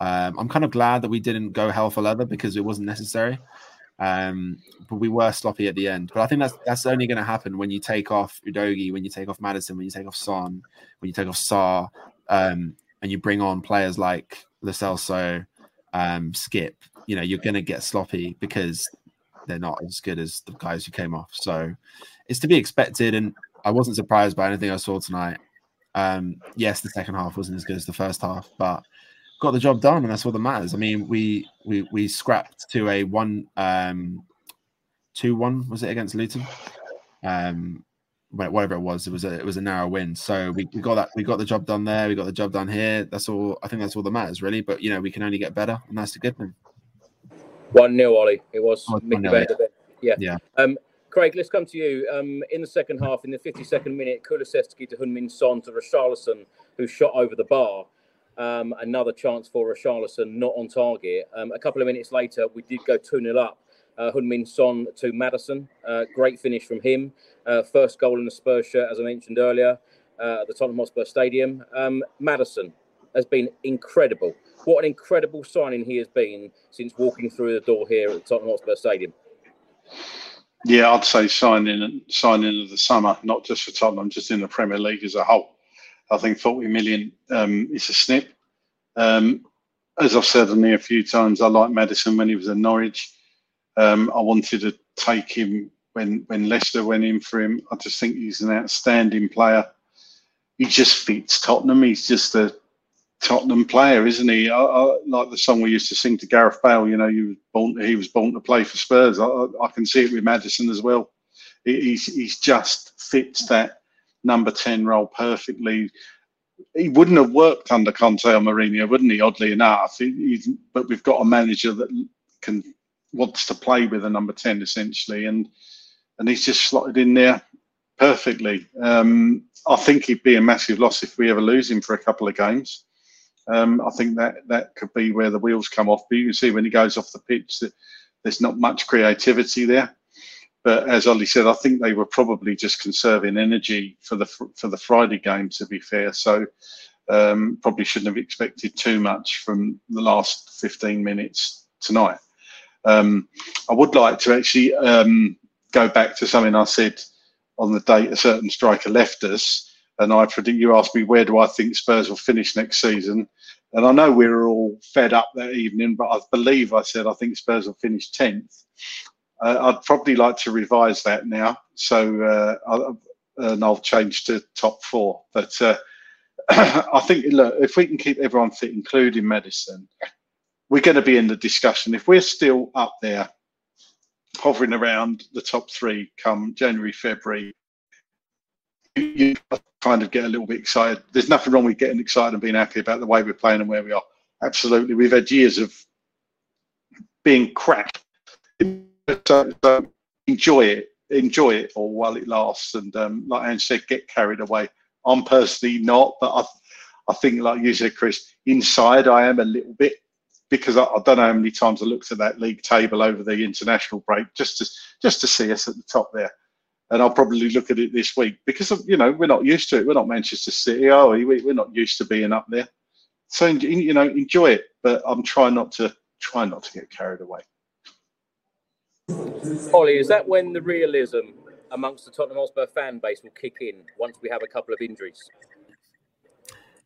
I'm kind of glad that we didn't go hell for leather because it wasn't necessary. But we were sloppy at the end. But I think that's only going to happen when you take off Udogie, when you take off Maddison, when you take off Son, when you take off Saar, and you bring on players like Lo Celso, Skip. You know, you're going to get sloppy because they're not as good as the guys who came off. So it's to be expected, and I wasn't surprised by anything I saw tonight. Yes, the second half wasn't as good as the first half, but got the job done, and that's all that matters. I mean, we scrapped to a 2-1, was it, against Luton? Whatever it was a narrow win. So we got the job done there, we got the job done here. That's all. I think that's all that matters, really. But you know, we can only get better, and that's the good thing. 1-0, Ollie. It was midfield. Yeah. Craig, let's come to you. In the second half, in the 52nd minute, Kulusevski to Hunmin Son to Richarlison, who shot over the bar. Another chance for Richarlison, not on target. A couple of minutes later, we did go 2-0 up. Hunmin Son to Maddison. Great finish from him. First goal in the Spurs shirt, as I mentioned earlier, at the Tottenham Hotspur Stadium. Maddison has been incredible. What an incredible signing he has been since walking through the door here at the Tottenham Hotspur Stadium. Yeah, I'd say signing of the summer, not just for Tottenham, just in the Premier League as a whole. I think 40 million is a snip. As I've said on here a few times, I liked Maddison when he was at Norwich. I wanted to take him when Leicester went in for him. I just think he's an outstanding player. He just fits Tottenham. He's just a Tottenham player, isn't he? I like the song we used to sing to Gareth Bale, you know, he was born to play for Spurs. I can see it with Maddison as well. He's just fits that number 10 role perfectly. He wouldn't have worked under Conte or Mourinho, wouldn't he? Oddly enough, but we've got a manager that wants to play with a number 10 essentially, and he's just slotted in there perfectly. I think he'd be a massive loss if we ever lose him for a couple of games. I think that could be where the wheels come off. But you can see when he goes off the pitch that there's not much creativity there. But as Ollie said, I think they were probably just conserving energy for the Friday game, to be fair. So probably shouldn't have expected too much from the last 15 minutes tonight. I would like to actually go back to something I said on the day a certain striker left us. And I predict you asked me, where do I think Spurs will finish next season? And I know we were all fed up that evening, but I believe I said I think Spurs will finish 10th. I'd probably like to revise that now. So I'll change to top four. But I think, look, if we can keep everyone fit, including Maddison, we're going to be in the discussion. If we're still up there, hovering around the top three come January, February, you kind of get a little bit excited. There's nothing wrong with getting excited and being happy about the way we're playing and where we are. Absolutely. We've had years of being crap. So enjoy it all while it lasts. And like Ange said, get carried away. I'm personally not, but I think, like you said, Chris, inside I am a little bit, because I don't know how many times I looked at that league table over the international break just to see us at the top there. And I'll probably look at it this week because, you know, we're not used to it. We're not Manchester City, are we? We're not used to being up there. So, you know, enjoy it. But I'm trying not to get carried away. Ollie, is that when the realism amongst the Tottenham Hotspur fan base will kick in once we have a couple of injuries?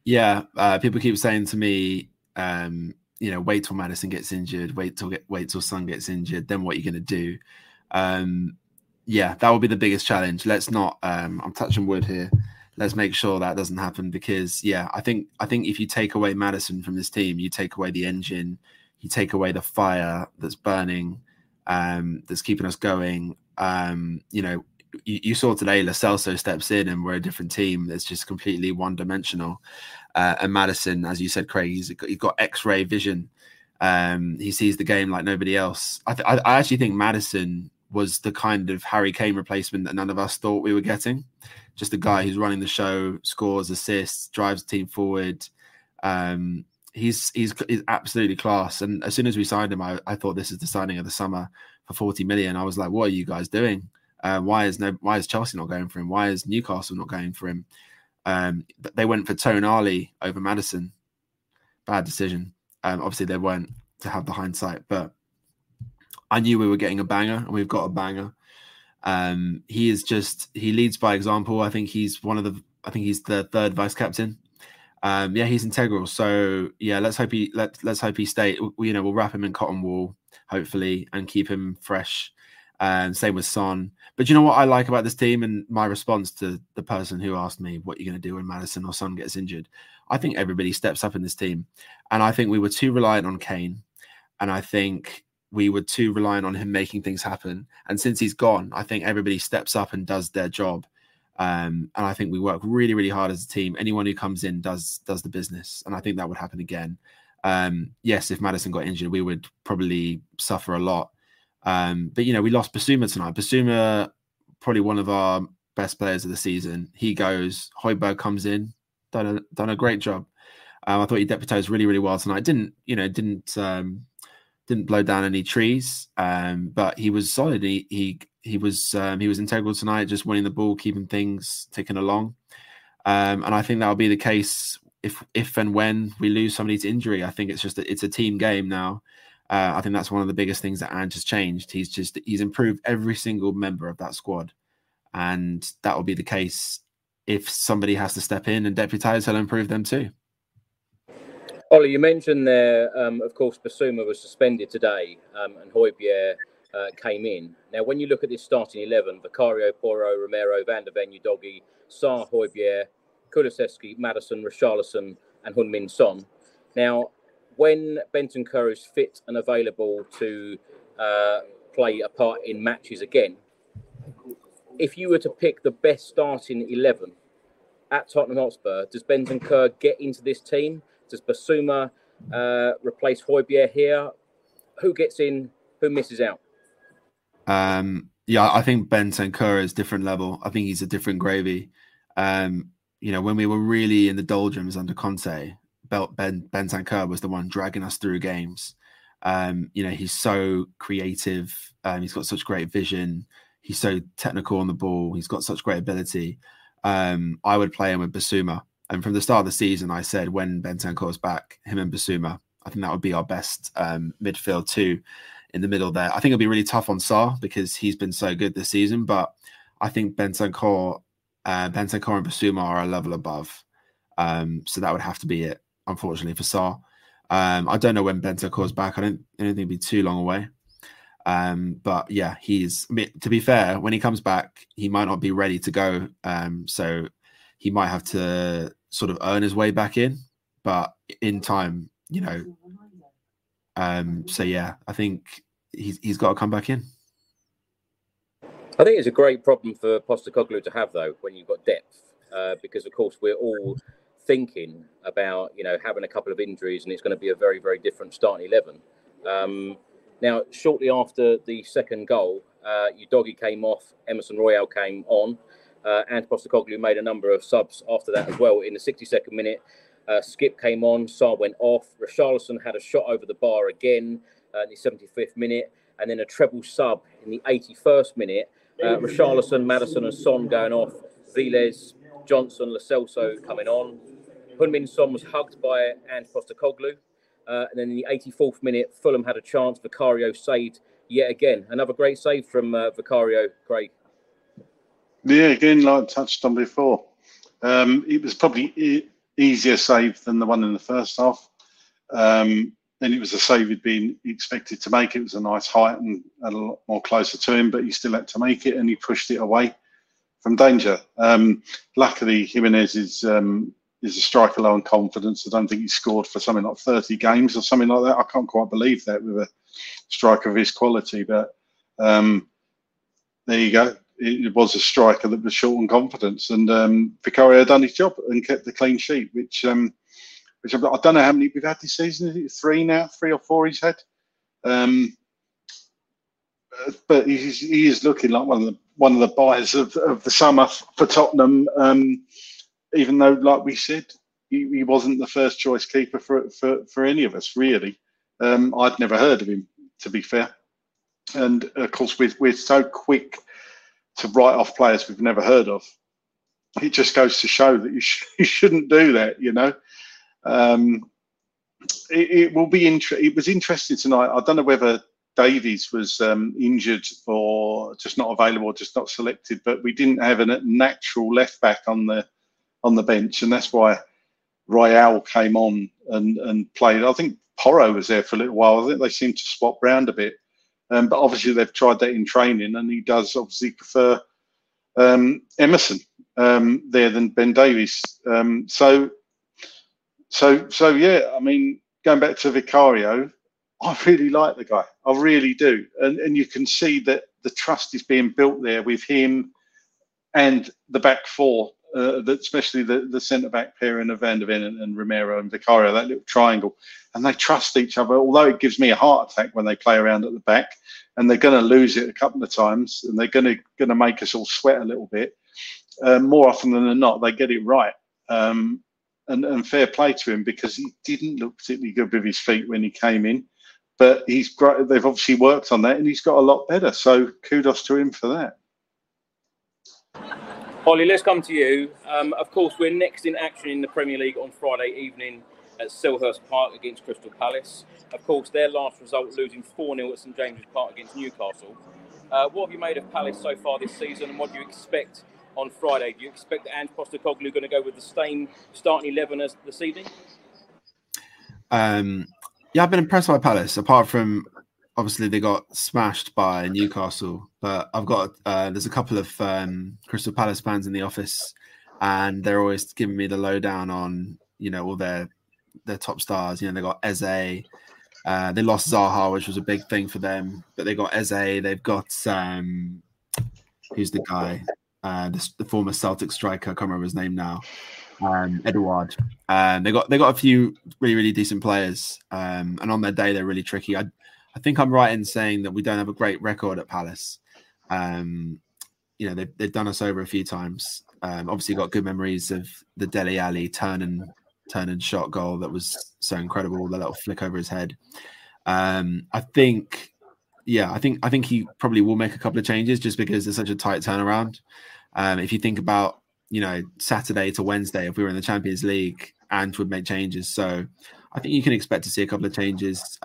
Yeah, people keep saying to me, you know, wait till Maddison gets injured, wait till Son gets injured, then what are you going to do? Yeah, that will be the biggest challenge. Let's not, I'm touching wood here. Let's make sure that doesn't happen because, yeah, I think if you take away Maddison from this team, you take away the engine, you take away the fire that's burning, that's keeping us going. You know, you saw today Lo Celso steps in and we're a different team that's just completely one-dimensional. And Maddison, as you said, Craig, he's got X-ray vision. He sees the game like nobody else. I actually think Maddison was the kind of Harry Kane replacement that none of us thought we were getting. Just a guy who's running the show, scores, assists, drives the team forward. He's absolutely class. And as soon as we signed him, I thought this is the signing of the summer for 40 million. I was like, what are you guys doing? Why is Chelsea not going for him? Why is Newcastle not going for him? They went for Tonali over Maddison. Bad decision. Obviously, they weren't to have the hindsight, but I knew we were getting a banger, and we've got a banger. He leads by example. I think he's the third vice captain. Yeah, he's integral. So yeah, let's hope he stays. You know, we'll wrap him in cotton wool hopefully and keep him fresh. Same with Son. But you know what I like about this team, and my response to the person who asked me what you're going to do when Maddison or Son gets injured, I think everybody steps up in this team. And I think we were too reliant on Kane, and I think we were too reliant on him making things happen. And since he's gone, I think everybody steps up and does their job. And I think we work really, really hard as a team. Anyone who comes in does the business. And I think that would happen again. Yes, if Maddison got injured, we would probably suffer a lot. But, you know, we lost Bissouma tonight. Bissouma, probably one of our best players of the season. He goes, Højbjerg comes in, done a great job. I thought he deputised really, really well tonight. Didn't blow down any trees, but he was solid. He was integral tonight, just winning the ball, keeping things ticking along. And I think that'll be the case if and when we lose somebody to injury. I think it's a team game now. I think that's one of the biggest things that Ange has changed. He's improved every single member of that squad, and that will be the case if somebody has to step in and deputise. He'll improve them too. Ollie, you mentioned there, of course, Bissouma was suspended today, and Højbjerg came in. Now, when you look at this starting 11, Vicario, Porro, Romero, Van der Ven, Udogie, Saar, Højbjerg, Kulusevski, Maddison, Richarlison and Hunmin Son. Now, when Bentancur is fit and available to play a part in matches again, if you were to pick the best starting 11 at Tottenham Hotspur, does Bentancur get into this team? Does Bissouma replace Højbjerg here? Who gets in? Who misses out? Yeah, I think Bentancur is a different level. I think he's a different gravy. You know, when we were really in the doldrums under Conte, Bentancur was the one dragging us through games. You know, he's so creative. He's got such great vision. He's so technical on the ball. He's got such great ability. I would play him with Bissouma. And from the start of the season, I said when Bentancourt's back, him and Bissouma, I think that would be our best midfield two in the middle there. I think it'll be really tough on Saar because he's been so good this season, but I think Bentancur and Bissouma are a level above. So that would have to be it, unfortunately, for Saar. I don't know when Bentancourt's back. I don't think it'll be too long away. But yeah, to be fair, when he comes back, he might not be ready to go. So he might have to sort of earn his way back in, but in time, you know. So, yeah, I think he's got to come back in. I think it's a great problem for Postecoglou to have, though, when you've got depth, because, of course, we're all thinking about, you know, having a couple of injuries and it's going to be a very, very different starting 11. Now, shortly after the second goal, Udogie came off, Emerson Royale came on. Ange Postecoglou made a number of subs after that as well. In the 62nd minute, Skip came on, Saar went off. Richarlison had a shot over the bar again in the 75th minute, and then a treble sub in the 81st minute. Richarlison, Maddison and Son going off. Viles, Johnson, Lo Celso coming on. Hunmin Son was hugged by Ange Postecoglou. And then in the 84th minute, Fulham had a chance. Vicario saved yet again. Another great save from Vicario, Craig. Yeah, again, like touched on before. It was probably easier save than the one in the first half. And it was a save he'd been expected to make. It was a nice height and a lot more closer to him, but he still had to make it, and he pushed it away from danger. Luckily, Jimenez is a striker low on confidence. I don't think he scored for something like 30 games or something like that. I can't quite believe that with a striker of his quality, but there you go. It was a striker that was short on confidence, and Vicario done his job and kept the clean sheet, which I don't know how many we've had this season. Is it three now? Three or four he's had. But he is looking like one of the buyers of the summer for Tottenham. Even though, like we said, he wasn't the first choice keeper for any of us, really. I'd never heard of him, to be fair. And of course, we're so quick to write off players we've never heard of. It just goes to show that you shouldn't do that, you know. It will be interesting. It was interesting tonight. I don't know whether Davies was injured or just not available, or just not selected, but we didn't have a natural left back on the bench, and that's why Royale came on and played. I think Porro was there for a little while. I think they seemed to swap round a bit, but obviously they've tried that in training, and he does obviously prefer Emerson there than Ben Davies. So yeah, I mean, going back to Vicario, I really like the guy. I really do, and you can see that the trust is being built there with him and the back four, especially the centre back pairing of Van der Ven and Romero and Vicario, that little triangle, and they trust each other. Although it gives me a heart attack when they play around at the back, and they're going to lose it a couple of times, and they're going to make us all sweat a little bit. More often than not, they get it right. And fair play to him, because he didn't look particularly good with his feet when he came in, but they've obviously worked on that, and he's got a lot better. So kudos to him for that. Ollie, let's come to you. Of course, we're next in action in the Premier League on Friday evening at Selhurst Park against Crystal Palace. Of course, their last result, losing 4-0 at St James's Park against Newcastle. What have you made of Palace so far this season, and what do you expect on Friday? Do you expect Ange Postecoglou going to go with the same starting 11 as this evening? Yeah, I've been impressed by Palace, apart from obviously they got smashed by Newcastle. But I've got there's a couple of Crystal Palace fans in the office, and they're always giving me the lowdown on, you know, all their top stars. You know, they got Eze. They lost Zaha, which was a big thing for them, but they got Eze. They've got who's the guy? The former Celtic striker, I can't remember his name now, Edouard. They got a few really decent players, and on their day they're really tricky. I think I'm right in saying that we don't have a great record at Palace. You know, they've done us over a few times. Obviously, got good memories of the Dele Alli turn and shot goal that was so incredible. The little flick over his head. I think he probably will make a couple of changes, just because there's such a tight turnaround. If you think about, you know, Saturday to Wednesday, if we were in the Champions League, Ange would make changes. So I think you can expect to see a couple of changes.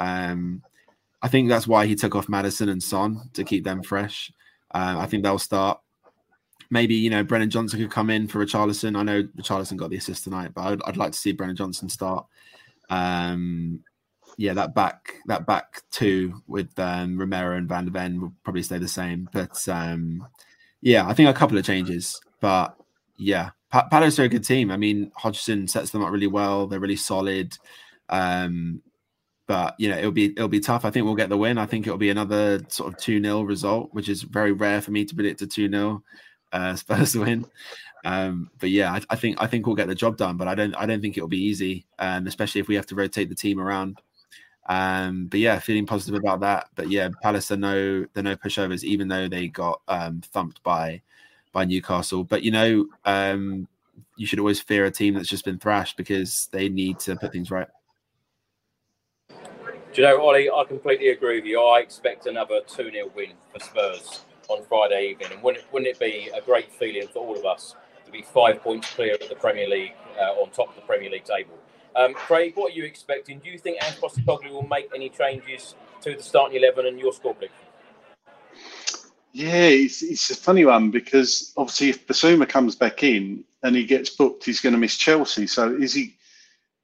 I think that's why he took off Maddison and Son, to keep them fresh. I think they'll start. Maybe, you know, Brennan Johnson could come in for Richarlison. I know Richarlison got the assist tonight, but I'd like to see Brennan Johnson start. Yeah, that back two with Romero and Van der Ven will probably stay the same. But yeah, I think a couple of changes. But yeah, Palace are a good team. I mean, Hodgson sets them up really well. They're really solid. But you know, it'll be tough. I think we'll get the win. I think it'll be another sort of 2-0 result, which is very rare for me to predict a 2-0 Spurs win. But yeah, I think we'll get the job done. But I don't think it'll be easy, especially if we have to rotate the team around. But yeah, feeling positive about that. But yeah, Palace are no pushovers, even though they got thumped by Newcastle. But you know, you should always fear a team that's just been thrashed, because they need to put things right. Do you know, Ollie, I completely agree with you. I expect another 2-0 win for Spurs on Friday evening. And wouldn't it be a great feeling for all of us to be 5 points clear at the Premier League, on top of the Premier League table? Craig, what are you expecting? Do you think Ange Postecoglou will make any changes to the starting 11 and your score prediction? Yeah, it's a funny one, because obviously if Bissouma comes back in and he gets booked, he's going to miss Chelsea. So is he?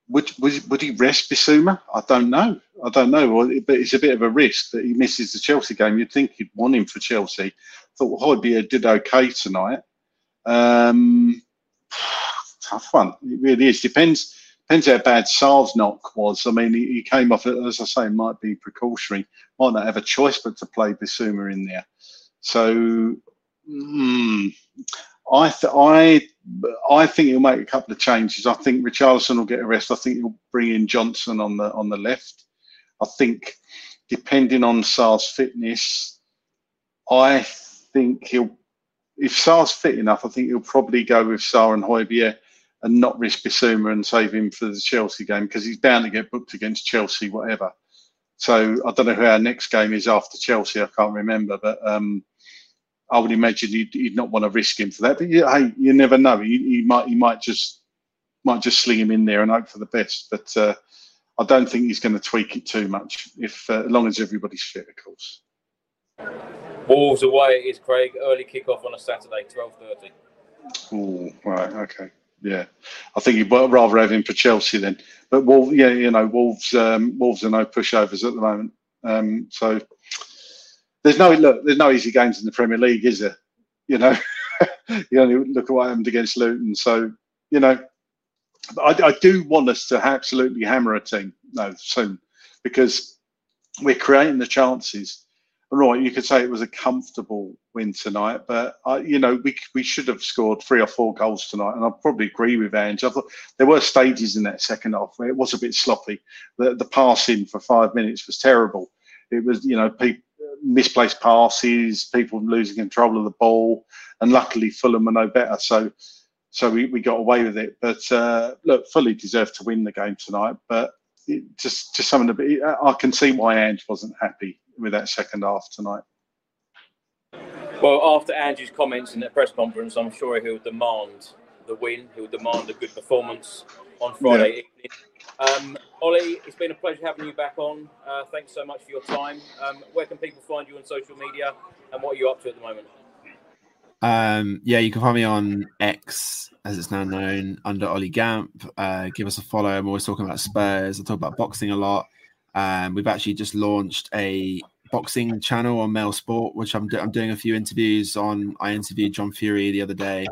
Would he rest Bissouma? I don't know. But it's a bit of a risk that he misses the Chelsea game. You'd think he'd want him for Chelsea. Thought Højbjerg did okay tonight. Tough one. It really is. Depends how bad Saar's knock was. I mean, he came off, as I say, might be precautionary. Might not have a choice but to play Bissouma in there. So I think he'll make a couple of changes. I think Richarlison will get a rest. I think he'll bring in Johnson on the left. I think, depending on Saar's fitness, I think he'll, if Saar's fit enough, I think he'll probably go with Saar and Højbjerg and not risk Bissouma and save him for the Chelsea game, because he's bound to get booked against Chelsea, whatever. So I don't know who our next game is after Chelsea. I can't remember, but I would imagine he'd not want to risk him for that. But yeah, hey, you never know. He might just sling him in there and hope for the best. But I don't think he's going to tweak it too much, if as long as everybody's fit, of course. Wolves away it is, Craig. Early kickoff on a Saturday, 12:30. Oh, right, okay. Yeah, I think you'd rather have him for Chelsea then. But Wolves, yeah, you know, Wolves are no pushovers at the moment. So there's no easy games in the Premier League, is there? You know, you only look at what happened against Luton. So you know, I do want us to absolutely hammer a team soon, because we're creating the chances. Right, you could say it was a comfortable win tonight, but you know, we should have scored 3 or 4 goals tonight, and I probably agree with Ange. I thought there were stages in that second half where it was a bit sloppy. The passing for 5 minutes was terrible. It was, you know, misplaced passes, people losing control of the ball, and luckily Fulham were no better, so we got away with it. But look, fully deserved to win the game tonight, but it just something a bit. I can see why Ange wasn't happy with that second half tonight. Well, after Ange's comments in that press conference, I'm sure he'll demand the win. He'll demand a good performance on Friday evening. Ollie, it's been a pleasure having you back on. Thanks so much for your time. Where can people find you on social media, and what are you up to at the moment? Yeah, you can find me on X, as it's now known, under Ollie Gamp. Give us a follow. I'm always talking about Spurs. I talk about boxing a lot. We've actually just launched a boxing channel on Mail Sport, which I'm doing a few interviews on. I interviewed John Fury the other day.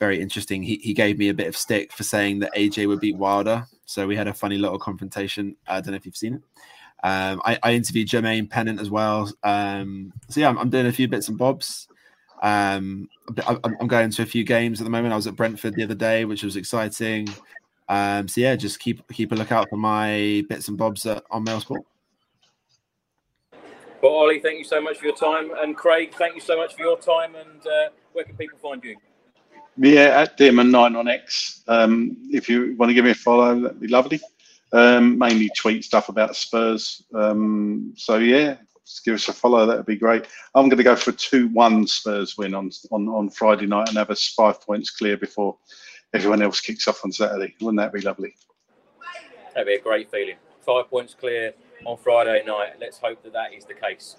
Very interesting. He gave me a bit of stick for saying that AJ would beat Wilder. So we had a funny little confrontation. I don't know if you've seen it. I interviewed Jermaine Pennant as well. So yeah, I'm doing a few bits and bobs. I'm going to a few games at the moment. I was at Brentford the other day, which was exciting. So yeah, just keep a lookout for my bits and bobs on Mail Sport. Well, Ollie, thank you so much for your time, and Craig, thank you so much for your time. And where can people find you? Yeah, at Dimmond9 on X. If you want to give me a follow, that'd be lovely. Mainly tweet stuff about Spurs. So yeah, just give us a follow. That'd be great. I'm going to go for a 2-1 Spurs win on Friday night, and have us 5 points clear before everyone else kicks off on Saturday. Wouldn't that be lovely? That'd be a great feeling. 5 points clear on Friday night. Let's hope that that is the case.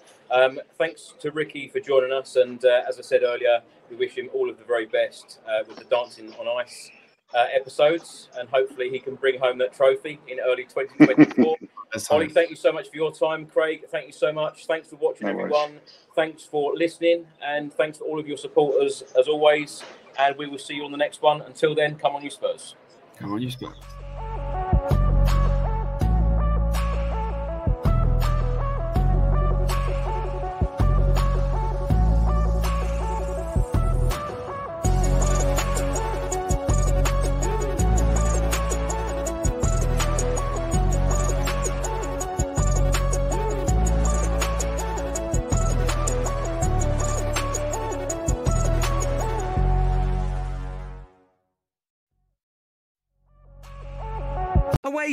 Thanks to Ricky for joining us. And as I said earlier, we wish him all of the very best with the Dancing on Ice episodes. And hopefully he can bring home that trophy in early 2024. Ollie, thank you so much for your time. Craig, thank you so much. Thanks for watching, everyone. Thanks for listening. And thanks to all of your supporters, as always. And we will see you on the next one. Until then, come on you Spurs. Come on you Spurs. Away